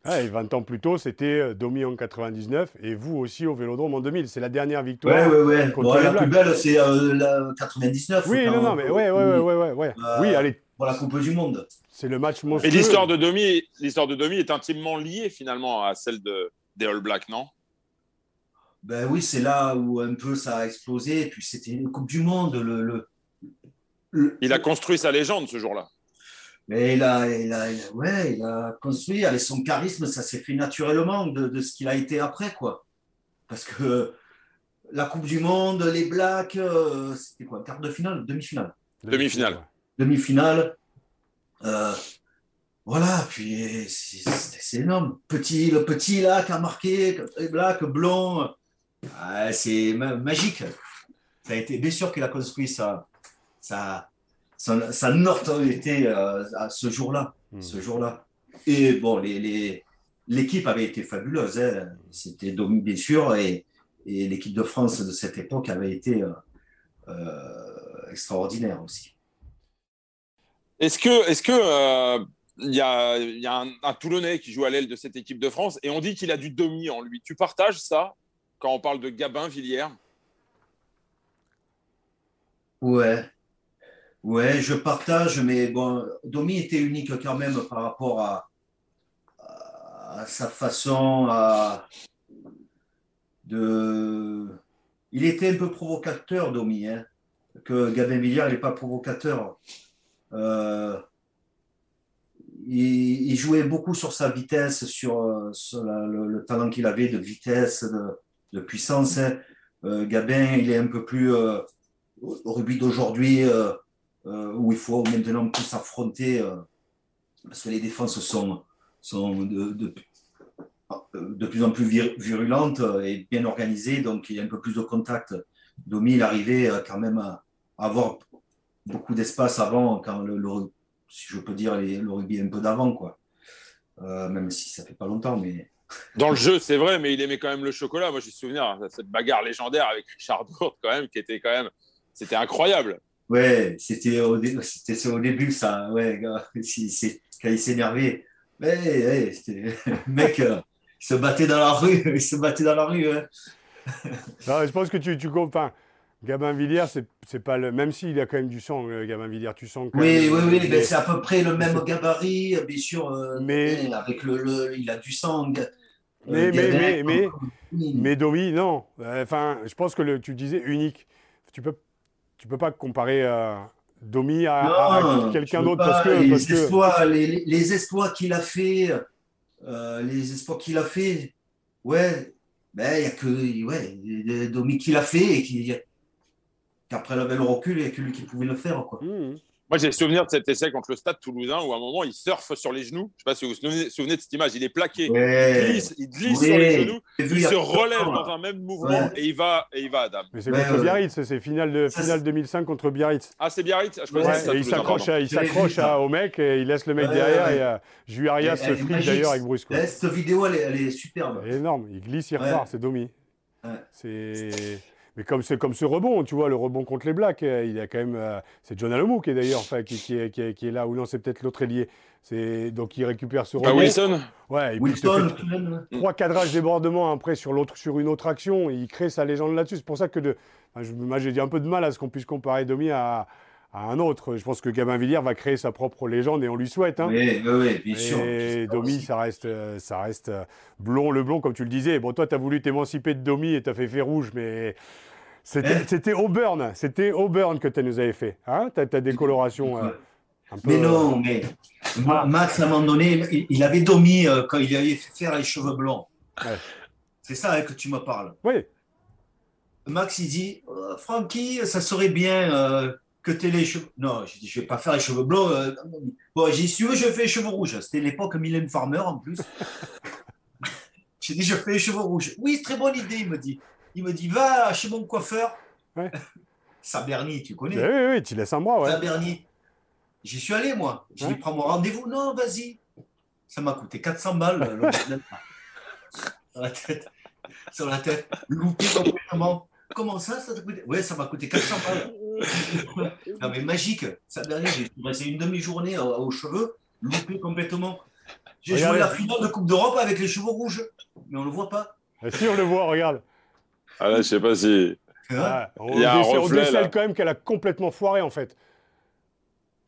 Ah, et 20 ans plus tôt, c'était Domi en 99 et vous aussi au Vélodrome en 2000. C'est la dernière victoire. Oui, oui, oui. Bon, la plus belle, c'est la 99. Oui, non, non, mais ouais. Oui, allez. Pour la Coupe du Monde. C'est le match monstrueux. Et l'histoire de Domi est intimement liée finalement à celle des All Blacks, non ? Ben oui, c'est là où un peu ça a explosé. Et puis c'était une Coupe du Monde. Il a construit sa légende ce jour-là. Mais il a construit avec son charisme, ça s'est fait naturellement de ce qu'il a été après, quoi. Parce que la Coupe du Monde, les Blacks, c'était quoi, quart de finale, demi-finale. Demi-finale. Voilà, puis c'est énorme. Le petit lac a marqué, les Blacks, blanc, c'est magique. Ça a été bien sûr qu'il a construit ça. Sa notoriété à ce jour-là, Et bon, l'équipe avait été fabuleuse. Hein. C'était Domi, bien sûr, et l'équipe de France de cette époque avait été extraordinaire aussi. Est-ce que y a un Toulonnais qui joue à l'aile de cette équipe de France et on dit qu'il a du Domi en lui. Tu partages ça quand on parle de Gabin Villiers ? Ouais. Ouais, je partage, mais bon, Domi était unique quand même par rapport à sa façon Il était un peu provocateur, Domi, hein, que Gabin Villiers n'est pas provocateur. Il jouait beaucoup sur sa vitesse, sur le talent qu'il avait de vitesse, de puissance. Hein. Gabin, il est un peu plus au rugby d'aujourd'hui. Où il faut maintenant plus affronter parce que les défenses sont de plus en plus virulentes et bien organisées, donc il y a un peu plus de contact. Domi, il arrivait quand même à avoir beaucoup d'espace avant, quand si je peux dire, le rugby un peu d'avant, quoi. Même si ça fait pas longtemps, mais... Dans le jeu, c'est vrai, mais il aimait quand même le chocolat. Moi, je me souviens de cette bagarre légendaire avec Richard Dourthe, quand même, qui était quand même... C'était incroyable. Ouais, c'était au début, ça. Ouais, quand il s'énervait. Ouais, le mec, il se battait dans la rue. Il se battait dans la rue. Hein. Non, je pense que tu comprends. Gabin Villiers, c'est pas le. Même s'il a quand même du sang, Gabin Villiers, tu sens. Oui, mais c'est à peu près le même gabarit, bien sûr. Mais avec il a du sang. Mais Domi, non. Enfin, je pense que tu disais unique. Tu peux pas comparer Domi à quelqu'un d'autre parce que les exploits qu'il a fait, ouais, ben il y a que Domi qui l'a fait et qu'après le recul, il y a que lui qui pouvait le faire, quoi. Mmh. Moi, j'ai le souvenir de cet essai contre le Stade toulousain où à un moment, il surfe sur les genoux. Je ne sais pas si vous vous souvenez de cette image. Il est plaqué, ouais. il glisse sur les genoux, il se relève dans un même mouvement, ouais. et il va à Dame. Mais c'est contre Biarritz, c'est finale 2005 contre Biarritz. Ah, c'est Biarritz, je connais ça. Et il s'accroche au mec et il laisse le mec derrière. Ouais. Et Jules Arias se frippe d'ailleurs avec Brusco. Cette vidéo, elle est superbe. Elle est énorme. Il glisse, il repart, c'est Domi. C'est... Mais comme ce rebond, tu vois, le rebond contre les Blacks, il y a quand même... c'est Jonah Lomu qui est d'ailleurs, enfin, qui est là, ou non, c'est peut-être l'autre ailier. Donc, il récupère ce rebond. Wilson. Ouais, il fait 3 cadrages débordements après sur une autre action, et il crée sa légende là-dessus. C'est pour ça que moi, j'ai dit un peu de mal à ce qu'on puisse comparer Domi à un autre. Je pense que Gabin Villiers va créer sa propre légende, et on lui souhaite. Hein. Oui, bien sûr. Et Domi, ça reste blond, le blond, comme tu le disais. Bon, toi, tu as voulu t'émanciper de Domi et tu as fait rouge, mais... C'était Auburn que tu nous avais fait. Hein, t'as des colorations un peu... Mais non, mais Max, à un moment donné, il avait Domi quand il avait fait faire les cheveux blancs. Ouais. C'est ça que tu me parles. Oui. Max, il dit, Francky, ça serait bien que tu aies les cheveux... Non, je dis, je ne vais pas faire les cheveux blancs. Bon, j'ai dit, si tu veux, je fais les cheveux rouges. C'était l'époque Mylène Farmer, en plus. J'ai dit, je fais les cheveux rouges. Oui, très bonne idée, il me dit. Il me dit, va chez mon coiffeur. Ouais. Saberni, tu connais. Oui, tu laisses à moi. Ouais. Saberni. J'y suis allé, moi. Je lui prends mon rendez-vous. Non, vas-y. Ça m'a coûté 400 balles. Sur la tête. Loupé complètement. Comment ça, ça t'a coûté ? Oui, ça m'a coûté 400 balles. Non mais magique. Ça dernier, j'ai passé une demi-journée aux cheveux, loupé complètement. J'ai joué la finale de Coupe d'Europe avec les cheveux rouges, mais on le voit pas. Ah, si on le voit, regarde. Ah là, je sais pas si. Ah, on décèle quand même qu'elle a complètement foiré en fait.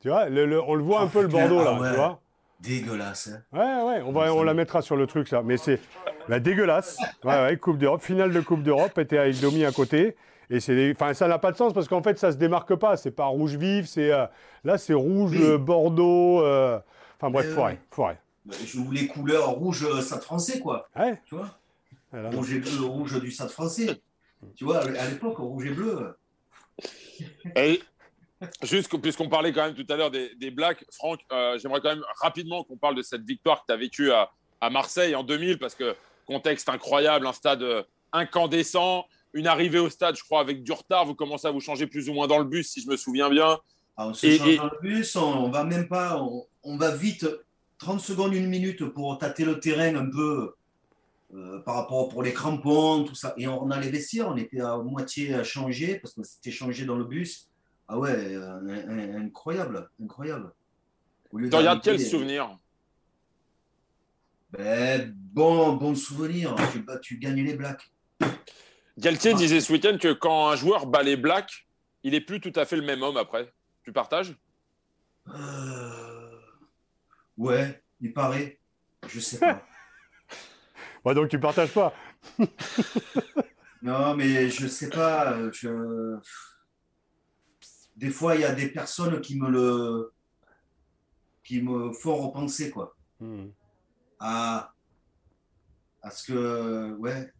Tu vois, on le voit un peu le Bordeaux là, tu vois. Dégueulasse. Hein. Ouais, on la mettra sur le truc ça, mais c'est dégueulasse. Ouais, Coupe d'Europe, finale de Coupe d'Europe, était avec Domi à côté. Et enfin, ça n'a pas de sens parce qu'en fait, ça ne se démarque pas. C'est pas rouge vif, là, c'est rouge, oui. Bordeaux. Enfin, bref, foiré. Je voulais les couleurs rouge Stade français, quoi. Ouais. Tu vois rouge et bleu, rouge du Stade français. Tu vois, à l'époque, rouge et bleu. Et juste, puisqu'on parlait quand même tout à l'heure des Blacks, Franck, j'aimerais quand même rapidement qu'on parle de cette victoire que tu as vécue à Marseille en 2000 parce que contexte incroyable, un stade incandescent. Une arrivée au stade, je crois, avec du retard. Vous commencez à vous changer plus ou moins dans le bus, si je me souviens bien. Ah, on se change dans le bus, on va même pas… On va vite 30 secondes, une minute pour tâter le terrain un peu par rapport pour les crampons, tout ça. Et on a les vestiaires, on était à moitié changé parce qu'on s'était changé dans le bus. Ah ouais, incroyable. Tu regardes quel souvenir ? Ben, bon souvenir, tu gagnes les Blacks. Galtier disait ce week-end que quand un joueur bat les Blacks, il n'est plus tout à fait le même homme après. Tu partages ? Ouais, il paraît. Je sais pas. Ouais, donc tu partages pas. Non, mais je sais pas. Des fois, il y a des personnes qui me font repenser quoi. À ce que ouais.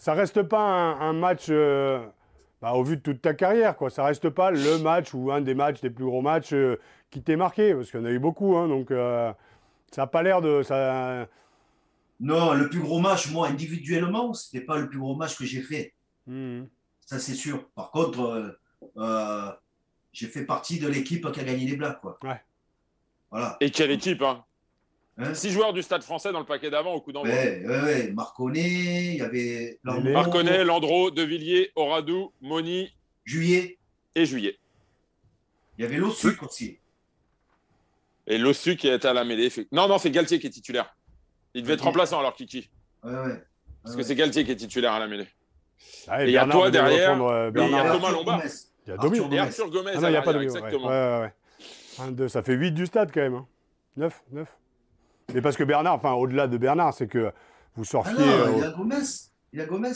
Ça reste pas un match, au vu de toute ta carrière, quoi. Ça reste pas le match ou un des matchs, des plus gros matchs qui t'est marqué, parce qu'il y en a eu beaucoup, hein, donc ça n'a pas l'air de… Ça... Non, le plus gros match, moi, individuellement, ce n'était pas le plus gros match que j'ai fait. Ça, c'est sûr. Par contre, j'ai fait partie de l'équipe qui a gagné les Blacks, quoi. Ouais. Voilà. Et quelle équipe, hein. 6 joueurs du Stade français dans le paquet d'avant au coup d'envoi. Ouais, Marconnet, il y avait Landreau. Marconnet, Landreau, De Villiers, Auradou, Moni. Juillet. Il y avait Lossu aussi. Et Lossu qui est à la mêlée. Non, c'est Galtier qui est titulaire. Il devait être remplaçant alors, Kiki. Ouais. Parce que c'est Galtier qui est titulaire à la mêlée. Ah, et il y a toi derrière. Il y a Thomas Lombard. Il y a Domi. Et Arthur Gomes. Ah, non, il n'y a pas de Domi. Exactement. Ouais. 1, 2, ça fait 8 du stade quand même. Hein. 9. Mais parce que Bernard, enfin au-delà de Bernard, c'est que vous sortiez… Il y a Gomes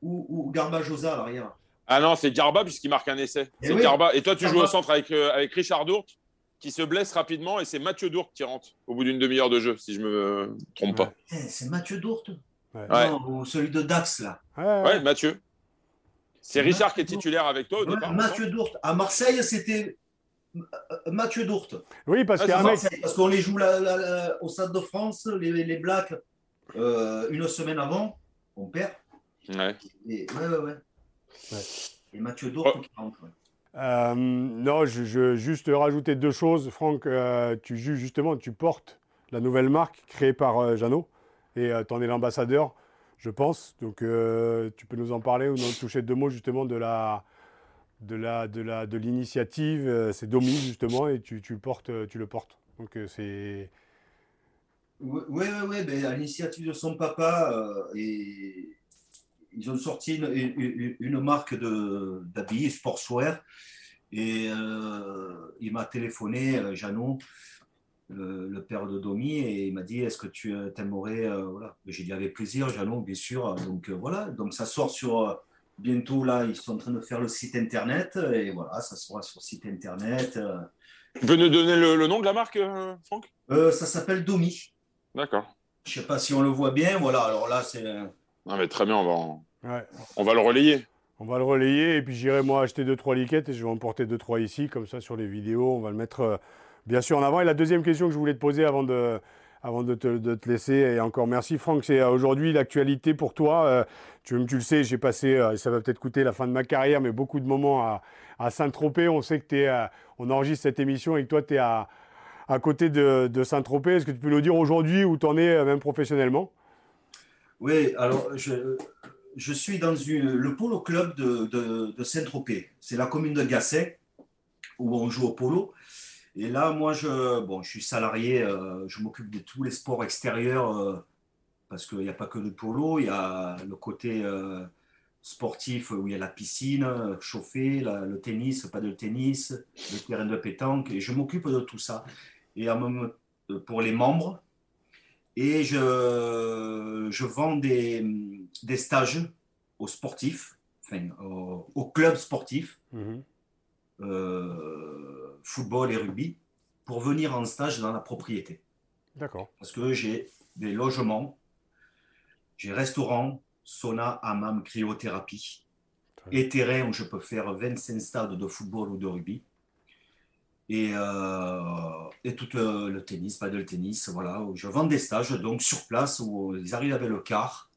ou Garba Josa à l'arrière. Ah non, c'est Garba puisqu'il marque un essai. C'est Garba. Et toi, tu joues au centre avec Richard Dourthe qui se blesse rapidement et c'est Mathieu Dourthe qui rentre au bout d'une demi-heure de jeu, si je ne me trompe pas. C'est Mathieu Dourthe ou celui de Dax, là. Ouais, Mathieu. C'est Richard qui est titulaire avec toi au départ. Mathieu Dourthe. À Marseille, c'était… Mathieu Dourthe. Oui, parce qu'il y a un mec… Parce qu'on les joue au Stade de France, les Blacks, une semaine avant, on perd. Ouais. Et et Mathieu Dourthe qui rentre. Non, je juste rajouter 2 choses. Franck, tu portes la nouvelle marque créée par Jeannot et tu en es l'ambassadeur, je pense. Donc, tu peux nous en parler ou nous toucher 2 mots justement de l'initiative, c'est Domi justement, et tu le portes. Donc c'est… Oui, ben, à l'initiative de son papa, et ils ont sorti une marque d'habits, sportswear, et il m'a téléphoné, Jeannot, le père de Domi, et il m'a dit « Est-ce que tu t'aimerais voilà. ?» J'ai dit « Avec plaisir, Jeannot, bien sûr. » Donc voilà, donc ça sort sur… Bientôt, là, ils sont en train de faire le site internet. Et voilà, ça sera sur le site internet. Tu peux nous donner le nom de la marque, Franck ? Ça s'appelle Domi. D'accord. Je ne sais pas si on le voit bien. Voilà, alors là, c'est… Non, mais très bien, on va le relayer. On va le relayer. Et puis, j'irai, moi, acheter 2-3 liquettes et je vais en porter 2-3 ici. Comme ça, sur les vidéos, on va le mettre, bien sûr, en avant. Et la deuxième question que je voulais te poser avant de te laisser, et encore merci Franck, c'est aujourd'hui l'actualité pour toi. Tu le sais, j'ai passé, ça va peut-être coûter la fin de ma carrière, mais beaucoup de moments à Saint-Tropez. On sait que on enregistre cette émission et que toi, tu es à côté de Saint-Tropez. Est-ce que tu peux nous dire aujourd'hui où tu en es, même professionnellement ? Oui, alors je suis dans le polo club de Saint-Tropez. C'est la commune de Gasset où on joue au polo. Et là, moi, je suis salarié, je m'occupe de tous les sports extérieurs parce qu'il n'y a pas que le polo, il y a le côté sportif où il y a la piscine chauffée, le tennis, pas de tennis, le terrain de pétanque, et je m'occupe de tout ça. Et même pour les membres, et je vends des stages aux sportifs, enfin, aux clubs sportifs. Mmh. Football et rugby, pour venir en stage dans la propriété. D'accord. Parce que j'ai des logements, j'ai restaurant, sauna, hammam, cryothérapie, et terrain où je peux faire 25 stades de football ou de rugby, et tout le tennis, paddle tennis, voilà, où je vends des stages, donc sur place, où ils arrivent avec le car,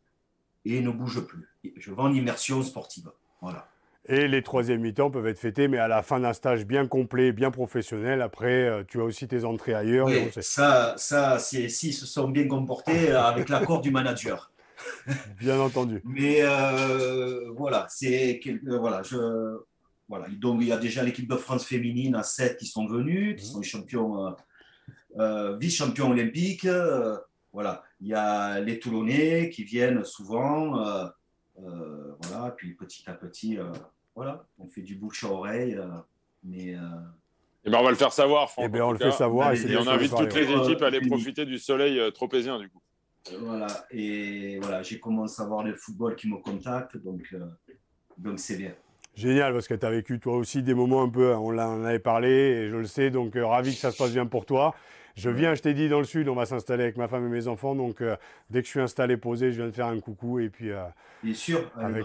et ne bougent plus. Je vends l'immersion sportive, voilà. Et les troisièmes mi-temps peuvent être fêtés, mais à la fin d'un stage bien complet, bien professionnel, après, tu as aussi tes entrées ailleurs. Oui, ça s'ils se sont bien comportés avec l'accord du manager. Bien entendu. Mais voilà, donc il y a déjà l'équipe de France féminine à 7 qui sont venues, qui sont champions, vice-champions olympiques. Voilà, il y a les Toulonnais qui viennent souvent. Voilà, puis petit à petit. Voilà, on fait du bouche à oreille, on va le faire savoir, Franck. On le fait savoir. Et on invite toutes les équipes à aller profiter du soleil tropézien, du coup. Voilà, et voilà, j'ai commencé à voir le football qui me contacte, donc c'est bien. Génial, parce que tu as vécu toi aussi des moments un peu, on avait parlé, et je le sais, donc ravi que ça se passe bien pour toi. Je t'ai dit, dans le sud, on va s'installer avec ma femme et mes enfants. Donc, dès que je suis installé, posé, je viens de faire un coucou. Et puis, bien sûr, avec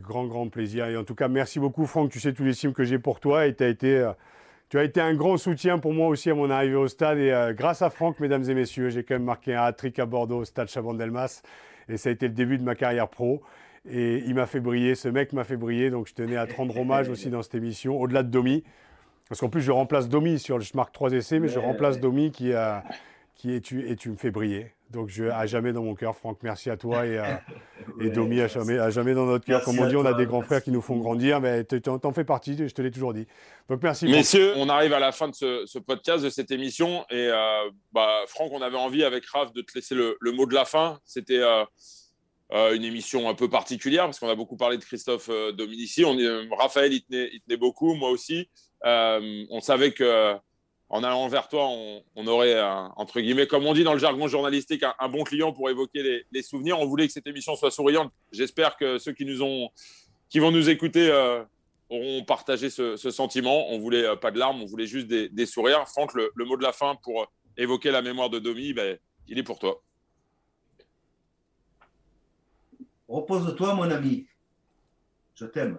grand plaisir. Et en tout cas, merci beaucoup, Franck. Tu sais tous les cimes que j'ai pour toi. Et tu as été un grand soutien pour moi aussi à mon arrivée au stade. Et grâce à Franck, mesdames et messieurs, j'ai quand même marqué un hat-trick à Bordeaux, au stade Chabandelmas. Et ça a été le début de ma carrière pro. Et il m'a fait briller. Ce mec m'a fait briller. Donc, je tenais à te rendre hommage aussi dans cette émission, au-delà de Domi. Parce qu'en plus, je remplace Domi, je marque 3 essais, mais je remplace Domi et tu me fais briller. Donc, à jamais dans mon cœur, Franck, merci à toi et Domi, à jamais dans notre cœur. Comme on dit, on a des grands frères qui nous font grandir, mais t'en fais partie, je te l'ai toujours dit. Donc, merci. Messieurs, on arrive à la fin de ce podcast, de cette émission. Et Franck, on avait envie avec Raph de te laisser le mot de la fin. C'était une émission un peu particulière, parce qu'on a beaucoup parlé de Christophe Dominici. Raphaël, il tenait beaucoup, moi aussi. On savait qu'en allant vers toi, on aurait, entre guillemets, comme on dit dans le jargon journalistique, un bon client pour évoquer les souvenirs. On voulait que cette émission soit souriante. J'espère que ceux qui vont nous écouter auront partagé ce sentiment. On ne voulait pas de larmes, on voulait juste des sourires. Franck, le mot de la fin pour évoquer la mémoire de Domi, il est pour toi. Repose-toi, mon ami. Je t'aime.